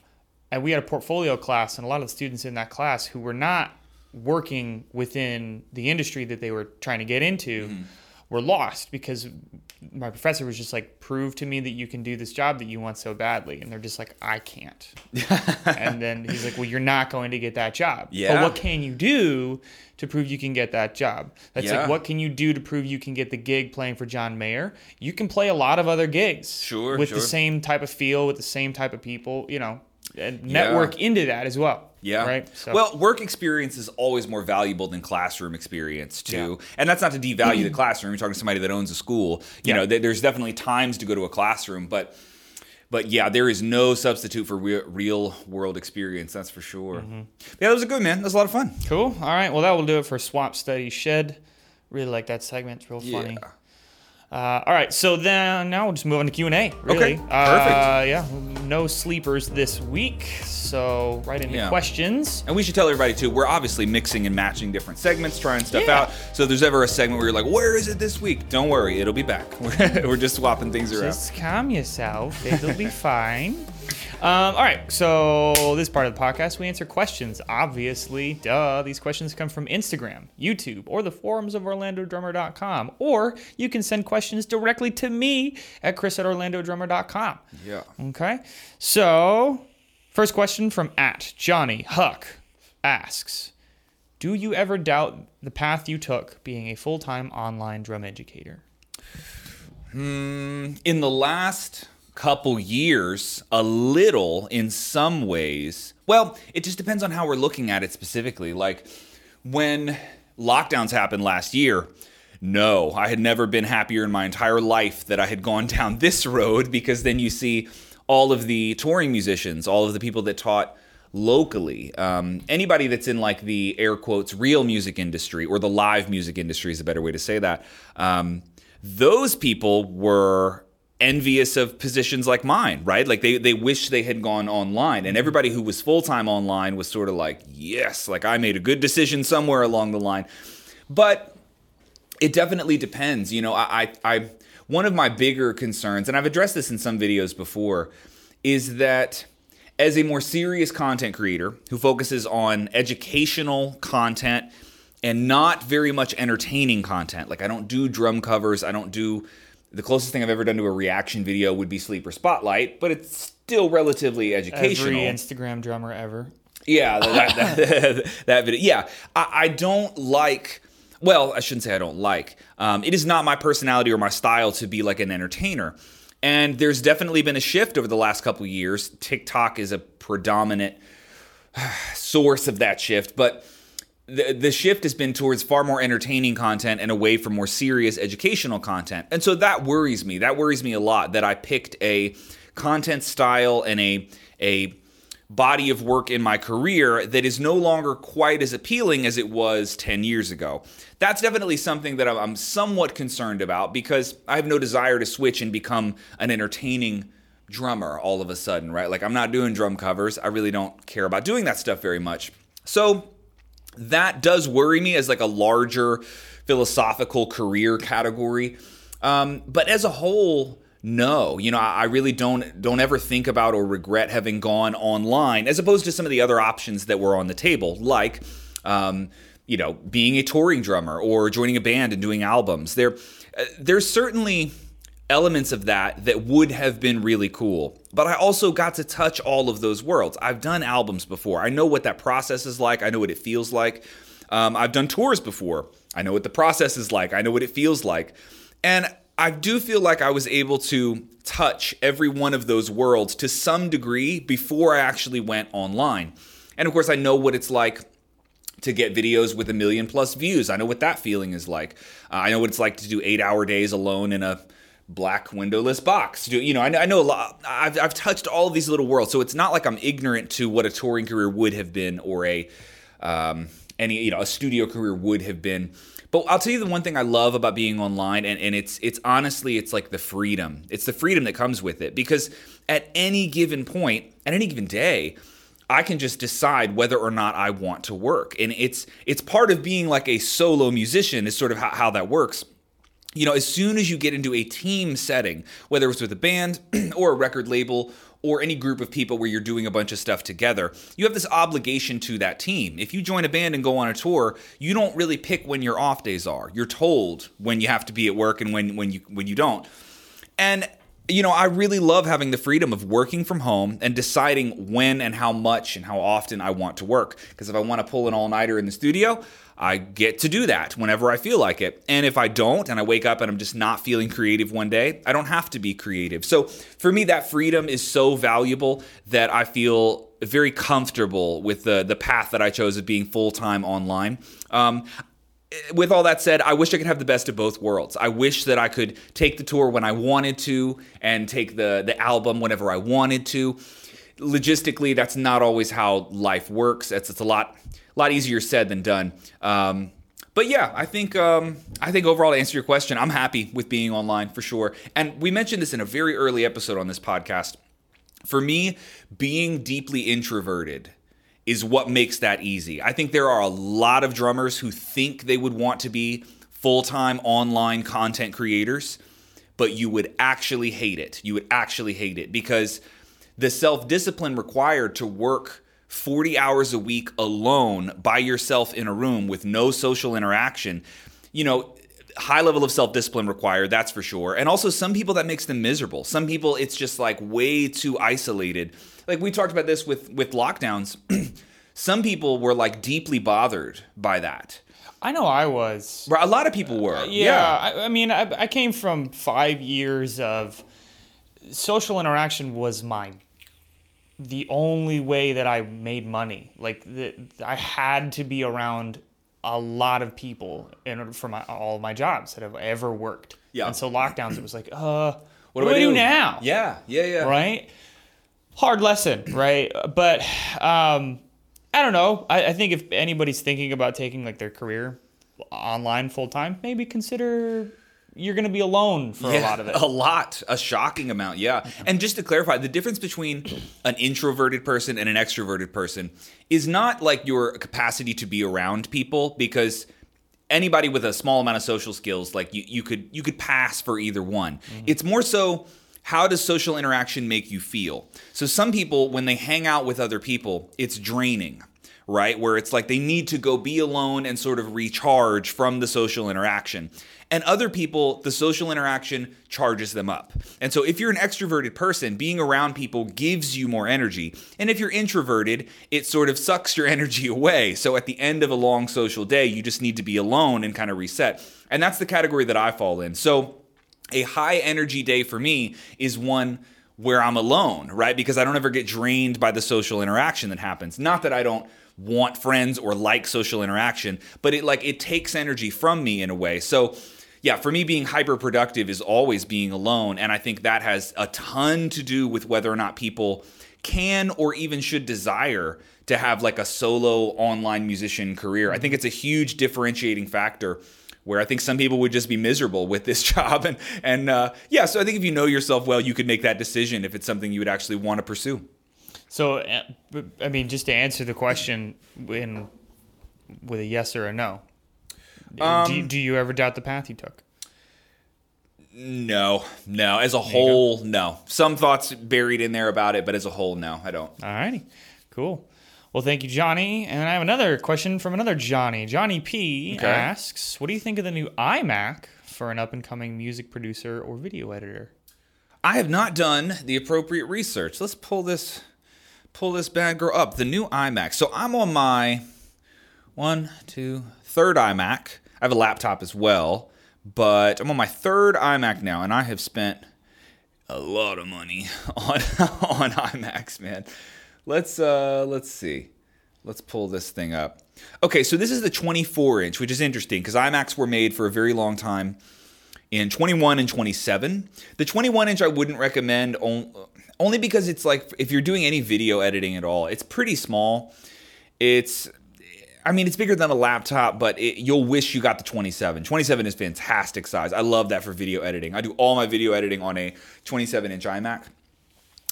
and we had a portfolio class, and a lot of the students in that class who were not working within the industry that they were trying to get into mm-hmm. were lost because my professor was just like, prove to me that you can do this job that you want so badly. And they're just like, I can't. And then he's like, well, you're not going to get that job. Yeah. But what can you do to prove you can get that job? That's yeah. like, what can you do to prove you can get the gig playing for John Mayer? You can play a lot of other gigs sure, with sure. the same type of feel, with the same type of people, you know, and network yeah. into that as well. Yeah. Right? So. Well, work experience is always more valuable than classroom experience, too. Yeah. And that's not to devalue the classroom. You're talking to somebody that owns a school. You yeah. know, there's definitely times to go to a classroom, but but yeah, there is no substitute for re- real world experience, that's for sure. Mm-hmm. Yeah, that was a good, man. That was a lot of fun. Cool. All right. Well, that will do it for Swap Study Shed. Really like that segment. It's real funny. Yeah. Uh, all right, so then now we'll just move on to Q and A, really. Okay, perfect. Uh, yeah, no sleepers this week, so right into yeah. questions. And we should tell everybody, too, we're obviously mixing and matching different segments, trying stuff yeah. out. So if there's ever a segment where you're like, where is it this week? Don't worry, it'll be back. We're just swapping things around. Just calm yourself. It'll be fine. Um, all right, so this part of the podcast, we answer questions, obviously. Duh, these questions come from Instagram, YouTube, or the forums of Orlando Drummer dot com. Or you can send questions directly to me at Chris at Orlando Drummer dot com. Yeah. Okay, so first question from at Johnny Huck asks, do you ever doubt the path you took being a full-time online drum educator? Hmm, in the last... couple years a little in some ways. Well, it just depends on how we're looking at it specifically. Like when lockdowns happened last year, no, I had never been happier in my entire life that I had gone down this road, because then you see all of the touring musicians, all of the people that taught locally, um, anybody that's in like the air quotes real music industry, or the live music industry is a better way to say that. Um, those people were envious of positions like mine, right? Like they they wish they had gone online, and everybody who was full-time online was sort of like, yes, like I made a good decision somewhere along the line. But it definitely depends. You know, I, I, I, one of my bigger concerns, and I've addressed this in some videos before, is that as a more serious content creator who focuses on educational content and not very much entertaining content, like I don't do drum covers, I don't do, the closest thing I've ever done to a reaction video would be Sleeper Spotlight, but it's still relatively educational. Every Instagram drummer ever. Yeah, that, that, that video. Yeah, I, I don't like... Well, I shouldn't say I don't like. Um, it is not my personality or my style to be like an entertainer. And there's definitely been a shift over the last couple of years. TikTok is a predominant source of that shift. But the, the shift has been towards far more entertaining content and away from more serious educational content. And so that worries me. That worries me a lot, that I picked a content style and a a... body of work in my career that is no longer quite as appealing as it was ten years ago. That's definitely something that I'm somewhat concerned about, because I have no desire to switch and become an entertaining drummer all of a sudden, right? Like I'm not doing drum covers. I really don't care about doing that stuff very much. So that does worry me as like a larger philosophical career category. Um, but as a whole, no, you know, I really don't don't ever think about or regret having gone online, as opposed to some of the other options that were on the table, like, um, you know, being a touring drummer or joining a band and doing albums. There, uh, there's certainly elements of that that would have been really cool, but I also got to touch all of those worlds. I've done albums before. I know what that process is like. I know what it feels like. Um, I've done tours before. I know what the process is like. I know what it feels like. And I do feel like I was able to touch every one of those worlds to some degree before I actually went online. And of course, I know what it's like to get videos with a million plus views. I know what that feeling is like. Uh, I know what it's like to do eight hour days alone in a black windowless box. You know, I know, I know a lot. I've, I've touched all of these little worlds. So it's not like I'm ignorant to what a touring career would have been, or a, um, any, you know, a studio career would have been. But I'll tell you the one thing I love about being online, and, and it's it's honestly, it's like the freedom. It's the freedom that comes with it, because at any given point, at any given day, I can just decide whether or not I want to work. And it's it's part of being like a solo musician is sort of how, how that works. You know, as soon as you get into a team setting, whether it's with a band or a record label or any group of people where you're doing a bunch of stuff together, you have this obligation to that team. If you join a band and go on a tour, you don't really pick when your off days are. You're told when you have to be at work and when when you when you don't. And, you know, I really love having the freedom of working from home and deciding when and how much and how often I want to work. Because if I want to pull an all-nighter in the studio, I get to do that whenever I feel like it. And if I don't, and I wake up and I'm just not feeling creative one day, I don't have to be creative. So for me, that freedom is so valuable that I feel very comfortable with the, the path that I chose of being full-time online. Um, with all that said, I wish I could have the best of both worlds. I wish that I could take the tour when I wanted to and take the, the album whenever I wanted to. Logistically, that's not always how life works. It's, it's a lot... A lot easier said than done. Um, but yeah, I think um, I think overall, to answer your question, I'm happy with being online for sure. And we mentioned this in a very early episode on this podcast. For me, being deeply introverted is what makes that easy. I think there are a lot of drummers who think they would want to be full-time online content creators, but you would actually hate it. You would actually hate it because the self-discipline required to work forty hours a week alone by yourself in a room with no social interaction, you know, high level of self-discipline required, that's for sure. And also some people that makes them miserable. Some people it's just like way too isolated. Like we talked about this with, with lockdowns. Some people were like deeply bothered by that. I know I was. A lot of people were. Uh, yeah. yeah. I, I mean, I, I came from five years of social interaction was mine. The only way that I made money, like the, I had to be around a lot of people in order for my, all my jobs that I've ever worked. Yeah. And so lockdowns, it was like, uh, what, what do I do, do now? Yeah. Yeah. Yeah. Right. Hard lesson. Right. But, um, I don't know. I, I think if anybody's thinking about taking like their career online full time, maybe consider you're going to be alone for yeah, a lot of it. A lot. A shocking amount, yeah. And just to clarify, the difference between an introverted person and an extroverted person is not like your capacity to be around people, because anybody with a small amount of social skills, like you, you could you could pass for either one. Mm-hmm. It's more so, how does social interaction make you feel? So some people, when they hang out with other people, it's draining, right? Where it's like they need to go be alone and sort of recharge from the social interaction. And other people, the social interaction charges them up. And so if you're an extroverted person, being around people gives you more energy. And if you're introverted, it sort of sucks your energy away. So at the end of a long social day, you just need to be alone and kind of reset. And that's the category that I fall in. So a high energy day for me is one where I'm alone, right? Because I don't ever get drained by the social interaction that happens. Not that I don't want friends or like social interaction, but it like it takes energy from me in a way. So yeah, for me, being hyper-productive is always being alone, and I think that has a ton to do with whether or not people can or even should desire to have like a solo online musician career. I think it's a huge differentiating factor where I think some people would just be miserable with this job. And, and uh, yeah, so I think if you know yourself well, you could make that decision if it's something you would actually want to pursue. So, I mean, just to answer the question in, with a yes or a no, Um, do, you, do you ever doubt the path you took? No, no. As a whole, no. Some thoughts buried in there about it, but as a whole, no, I don't. All righty. Cool. Well, thank you, Johnny. And I have another question from another Johnny. Johnny P okay. asks, what do you think of the new iMac for an up-and-coming music producer or video editor? I have not done the appropriate research. Let's pull this, pull this bad girl up. The new iMac. So I'm on my one, two, third iMac. I have a laptop as well, but I'm on my third iMac now, and I have spent a lot of money on on iMacs, man. Let's uh, let's see. Let's pull this thing up. Okay, so this is the twenty-four inch, which is interesting because iMacs were made for a very long time in twenty-one and twenty-seven. The twenty-one inch I wouldn't recommend, on, only because it's like if you're doing any video editing at all, it's pretty small. It's I mean, it's bigger than a laptop, but it, you'll wish you got the twenty-seven. twenty-seven is fantastic size. I love that for video editing. I do all my video editing on a twenty-seven inch iMac.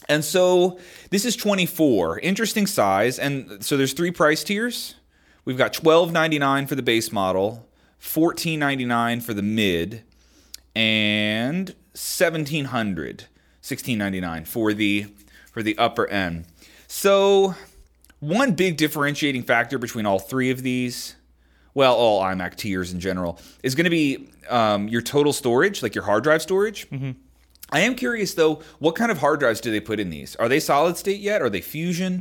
And so this is twenty-four, interesting size. And so there's three price tiers. We've got twelve ninety-nine for the base model, fourteen ninety-nine for the mid, and seventeen hundred, sixteen ninety-nine for the for the upper end. So one big differentiating factor between all three of these, well, all iMac tiers in general, is going to be um, your total storage, like your hard drive storage. Mm-hmm. I am curious, though, what kind of hard drives do they put in these? Are they solid state yet? Are they fusion?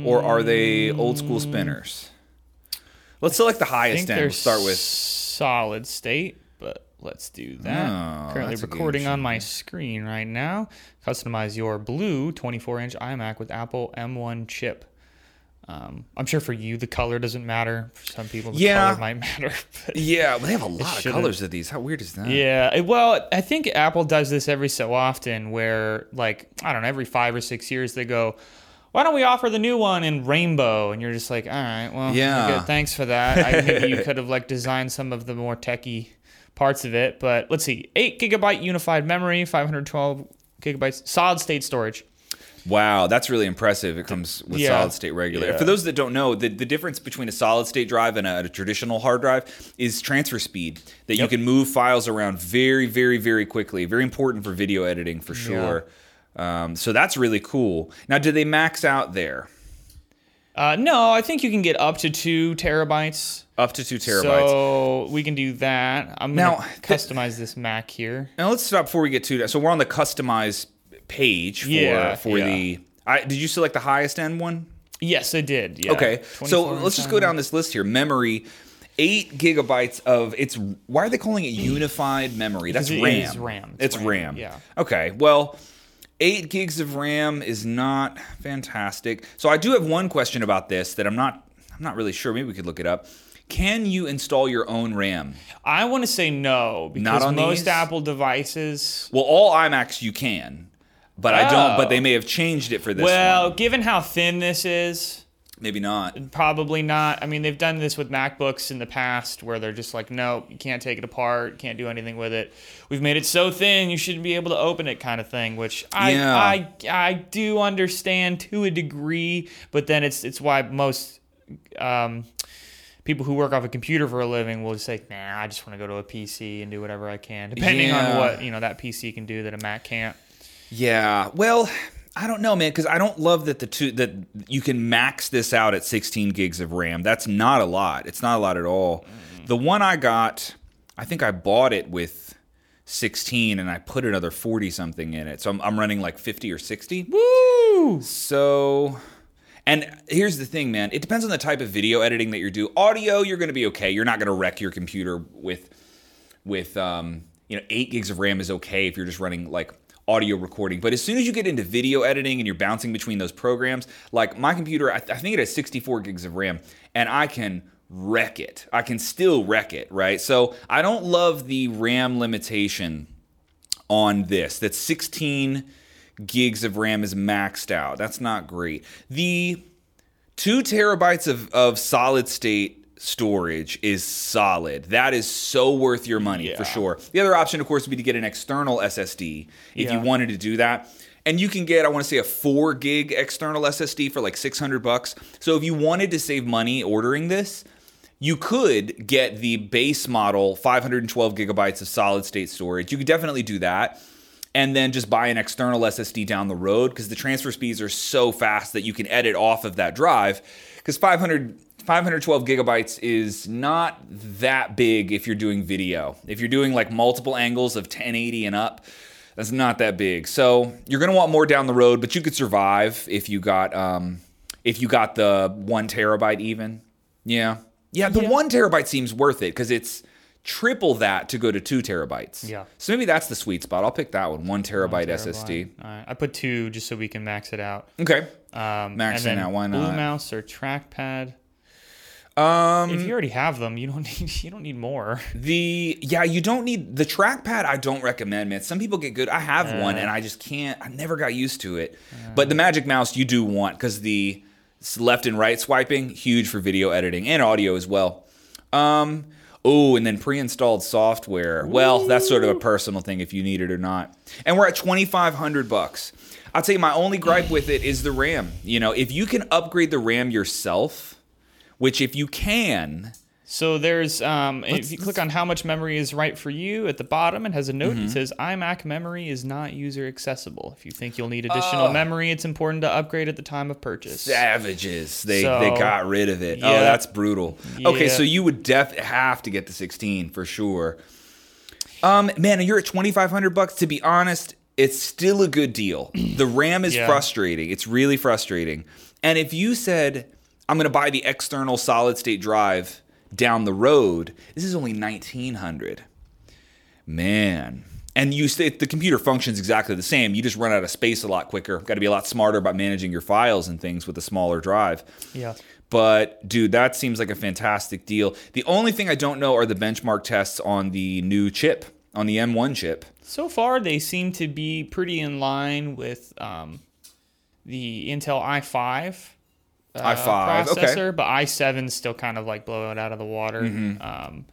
Mm-hmm. Or are they old school spinners? Let's select the highest end. We'll start with solid state, but let's do that. Oh, currently recording on my screen right now. Customize your blue twenty-four inch iMac with Apple M one chip. Um, I'm sure for you, the color doesn't matter. For some people, the yeah. color might matter. Yeah, they have a lot of colors of these. How weird is that? Yeah, well, I think Apple does this every so often where, like, I don't know, every five or six years they go, why don't we offer the new one in rainbow? And you're just like, all right, well, yeah. good, thanks for that. I think you could have, like, designed some of the more techie parts of it. But let's see, eight gigabyte unified memory, five hundred twelve gigabytes solid-state storage. Wow, that's really impressive. It comes with yeah. solid state regulator. Yeah. For those that don't know, the, the difference between a solid state drive and a, a traditional hard drive is transfer speed, that yep. you can move files around very, very, very quickly. Very important for video editing, for sure. Yeah. Um, so that's really cool. Now, do they max out there? Uh, no, I think you can get up to two terabytes. Up to two terabytes. So we can do that. I'm going to customize th- this Mac here. Now, let's stop before we get to that. So we're on the customize page for yeah, for yeah. the I, did you select the highest end one? Yes, I did. Yeah. Okay, so let's just go down this list here. Memory, eight gigabytes of it's. Why are they calling it unified memory? That's RAM. It is RAM. It's, it's RAM. RAM. Yeah. Okay. Well, Eight gigs of RAM is not fantastic. So I do have one question about this that I'm not I'm not really sure. Maybe we could look it up. Can you install your own RAM? I want to say no, because not on most these? Apple devices. Well, all iMacs you can, but oh. I don't. But they may have changed it for this. Well, one. Given how thin this is, maybe not. Probably not. I mean, they've done this with MacBooks in the past, where they're just like, no, you can't take it apart, can't do anything with it. We've made it so thin, you shouldn't be able to open it, kind of thing. Which I yeah. I I do understand to a degree, but then it's it's why most. Um, People who work off a computer for a living will just say, nah, I just want to go to a P C and do whatever I can, depending yeah. on what, you know, that P C can do that a Mac can't. Yeah. Well, I don't know, man, because I don't love that the two that you can max this out at sixteen gigs of RAM. That's not a lot. It's not a lot at all. Mm. The one I got, I think I bought it with sixteen and I put another forty something in it. So I'm, I'm running like fifty or sixty. Woo! So... And here's the thing, man. It depends on the type of video editing that you do. Audio, you're going to be okay. You're not going to wreck your computer with, with um, you know, eight gigs of RAM is okay if you're just running like audio recording. But as soon as you get into video editing and you're bouncing between those programs, like my computer, I, th- I think it has sixty-four gigs of RAM, and I can wreck it. I can still wreck it, right? So I don't love the RAM limitation on this. That's sixteen gigs of RAM is maxed out. That's not great. The two terabytes of, of solid state storage is solid. That is so worth your money yeah. for sure. The other option, of course, would be to get an external S S D if yeah. you wanted to do that. And you can get, I want to say, a four gig external S S D for like six hundred bucks. So if you wanted to save money ordering this, you could get the base model, five hundred twelve gigabytes of solid state storage. You could definitely do that. And then just buy an external S S D down the road because the transfer speeds are so fast that you can edit off of that drive. Because five hundred, five twelve gigabytes is not that big if you're doing video. If you're doing like multiple angles of ten eighty and up, that's not that big. So you're gonna want more down the road, but you could survive if you got um, if you got the one terabyte even. Yeah, yeah, the yeah. one terabyte seems worth it because it's triple that to go to two terabytes. Yeah. So maybe that's the sweet spot. I'll pick that one. One terabyte, one terabyte. S S D. All right. I put two just so we can max it out. Okay. Um, max it out. Why not? Blue mouse or trackpad. Um, if you already have them, you don't need. You don't need more. The yeah, you don't need the trackpad. I don't recommend, man. Some people get good. I have uh, one, and I just can't. I never got used to it. Uh, but the Magic Mouse, you do want because the left and right swiping huge for video editing and audio as well. Um. Oh, and then pre-installed software. Well, that's sort of a personal thing if you need it or not. And we're at twenty-five hundred bucks. I'll tell you, my only gripe with it is the RAM. You know, if you can upgrade the RAM yourself, which if you can. So there's, um, if you click on how much memory is right for you at the bottom, it has a note mm-hmm. that says iMac memory is not user accessible. If you think you'll need additional uh, memory, it's important to upgrade at the time of purchase. Savages. They so, they got rid of it. Yeah. Oh, that's brutal. Yeah. Okay, so you would def have to get the sixteen for sure. Um, man, you're at twenty-five hundred bucks. To be honest, it's still a good deal. The RAM is yeah. frustrating. It's really frustrating. And if you said, I'm going to buy the external solid state drive down the road, this is only nineteen hundred dollars. Man. And you say the computer functions exactly the same. You just run out of space a lot quicker. Got to be a lot smarter about managing your files and things with a smaller drive. Yeah. But, dude, that seems like a fantastic deal. The only thing I don't know are the benchmark tests on the new chip, on the M one chip. So far, they seem to be pretty in line with um, the Intel i five. Uh, i five processor, okay. But i seven still kind of like blowing it out of the water. Mm-hmm. Um,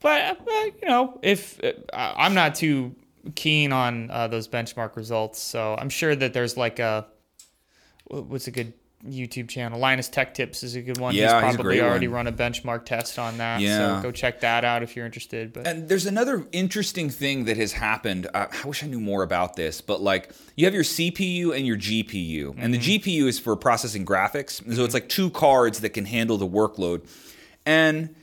but, but you know, if uh, I'm not too keen on uh, those benchmark results, so I'm sure that there's like a what's a good YouTube channel? Linus Tech Tips is a good one. Yeah, he's probably he's already one. run a benchmark test on that. Yeah. So go check that out if you're interested. But and there's another interesting thing that has happened. Uh, I wish I knew more about this, but like you have your C P U and your G P U, mm-hmm. and the G P U is for processing graphics. Mm-hmm. So it's like two cards that can handle the workload. And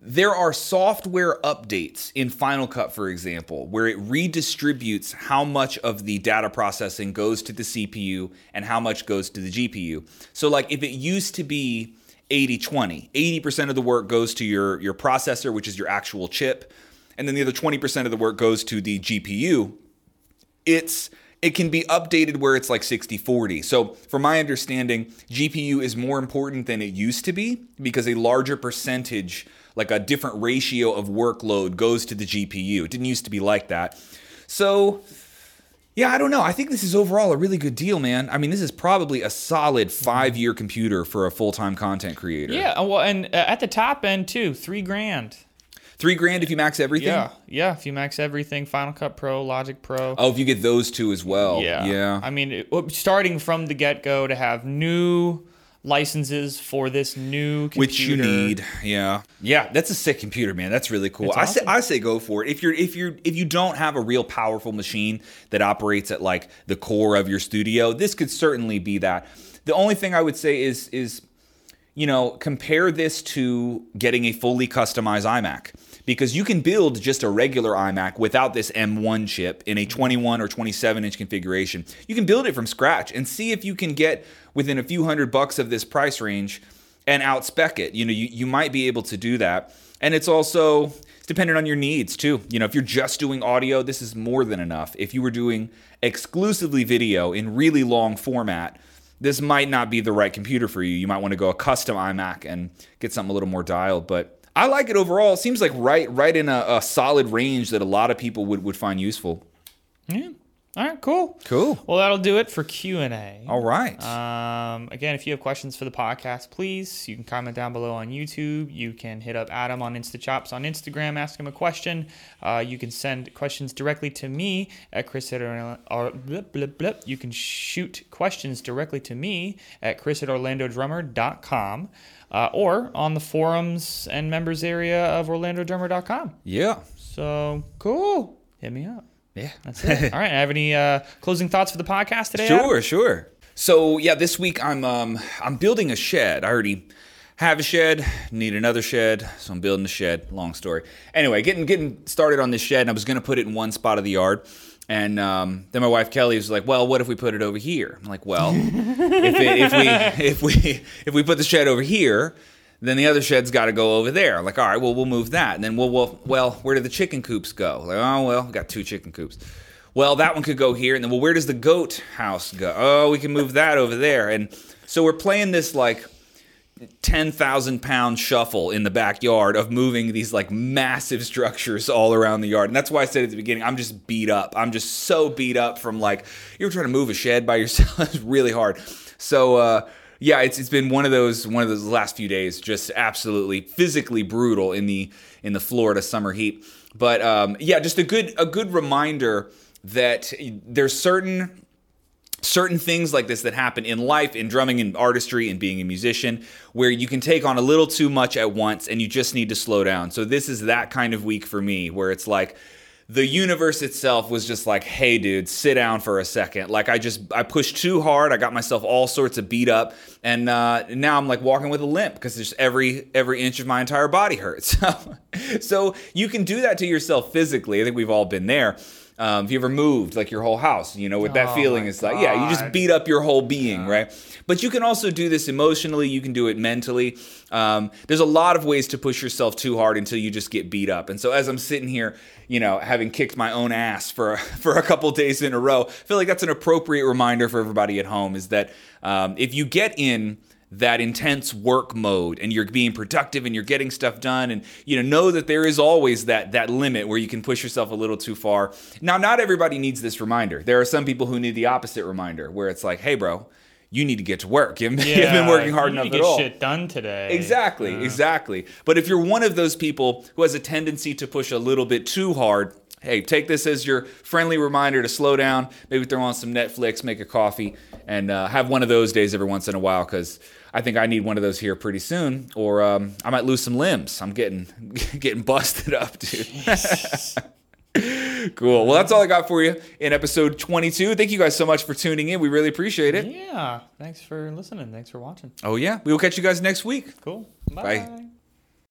there are software updates in Final Cut, for example, where it redistributes how much of the data processing goes to the C P U and how much goes to the G P U. So like if it used to be eighty twenty, eighty percent of the work goes to your, your processor, which is your actual chip, and then the other twenty percent of the work goes to the G P U, it's it can be updated where it's like sixty forty. So from my understanding, G P U is more important than it used to be because a larger percentage, like a different ratio of workload goes to the G P U. It didn't used to be like that. So yeah, I don't know. I think this is overall a really good deal, man. I mean, this is probably a solid five-year computer for a full-time content creator. Yeah, well, and at the top end, too, three grand. Three grand if you max everything? Yeah, yeah. If you max everything, Final Cut Pro, Logic Pro. Oh, if you get those two as well. Yeah. yeah. I mean, it, starting from the get-go to have new licenses for this new computer. Which you need, yeah. Yeah, that's a sick computer, man. That's really cool. Awesome. I say I say go for it. If you're if you're if you don't have a real powerful machine that operates at like the core of your studio, this could certainly be that. The only thing I would say is is you know, compare this to getting a fully customized iMac, because you can build just a regular iMac without this M one chip in a twenty-one or twenty-seven inch configuration. You can build it from scratch and see if you can get within a few hundred bucks of this price range and outspec it. You know, you, you might be able to do that. And it's also it's dependent on your needs too. You know, if you're just doing audio, this is more than enough. If you were doing exclusively video in really long format, this might not be the right computer for you. You might want to go a custom iMac and get something a little more dialed. But I like it overall. It seems like right right in a, a solid range that a lot of people would, would find useful. Yeah. All right, cool. Cool. Well, that'll do it for Q and A. All right. Um, again, if you have questions for the podcast, please, you can comment down below on YouTube. You can hit up Adam on InstaChops on Instagram, ask him a question. Uh, you can send questions directly to me at Chris at Orlando, or blip, blip, blip. You can shoot questions directly to me at Chris at Orlando Drummer dot com. Uh, or on the forums and members area of Orlando Drummer dot com. Yeah. So, cool. Hit me up. Yeah, that's it. All right, have any uh, closing thoughts for the podcast today? Sure, Adam? sure. So yeah, this week I'm um, I'm building a shed. I already have a shed, need another shed, so I'm building a shed. Long story. Anyway, getting getting started on this shed, and I was gonna put it in one spot of the yard, and um, then my wife Kelly was like, "Well, what if we put it over here?" I'm like, "Well, if, it, if we if we if we put the shed over here, then the other shed's got to go over there." Like, all right, well, we'll move that. And then, well, well, well, where do the chicken coops go? Like, oh, well, we got two chicken coops. Well, that one could go here. And then, well, where does the goat house go? Oh, we can move that over there. And so we're playing this, like, ten thousand pound shuffle in the backyard of moving these, like, massive structures all around the yard. And that's why I said at the beginning, I'm just beat up. I'm just so beat up from, like, you're trying to move a shed by yourself. It's really hard. So, uh... yeah, it's it's been one of those one of those last few days, just absolutely physically brutal in the in the Florida summer heat. But um, yeah, just a good a good reminder that there's certain certain things like this that happen in life, in drumming, in artistry, and being a musician, where you can take on a little too much at once, and you just need to slow down. So this is that kind of week for me, where it's like the universe itself was just like, hey, dude, sit down for a second. Like, I just, I pushed too hard. I got myself all sorts of beat up. And uh, now I'm, like, walking with a limp because just every every inch of my entire body hurts. So you can do that to yourself physically. I think we've all been there. Um, if you ever moved, like, your whole house, you know, with that oh feeling, it's God. Like, yeah, you just beat up your whole being, yeah. right? But you can also do this emotionally. You can do it mentally. Um, there's a lot of ways to push yourself too hard until you just get beat up. And so as I'm sitting here, you know, having kicked my own ass for, for a couple days in a row, I feel like that's an appropriate reminder for everybody at home, is that um, if you get in that intense work mode and you're being productive and you're getting stuff done, and you know know that there is always that that limit where you can push yourself a little too far. Now, not everybody needs this reminder. There are some people who need the opposite reminder, where it's like, hey, bro, you need to get to work. You've, yeah, you've been working hard enough at all. You need to get shit done today. Exactly, yeah. exactly. But if you're one of those people who has a tendency to push a little bit too hard, hey, take this as your friendly reminder to slow down, maybe throw on some Netflix, make a coffee, and uh, have one of those days every once in a while, because I think I need one of those here pretty soon, or um, I might lose some limbs. I'm getting getting busted up, dude. Cool. Well, that's all I got for you in episode twenty-two. Thank you guys so much for tuning in. We really appreciate it. Yeah. Thanks for listening. Thanks for watching. Oh, yeah. We will catch you guys next week. Cool. Bye. Bye.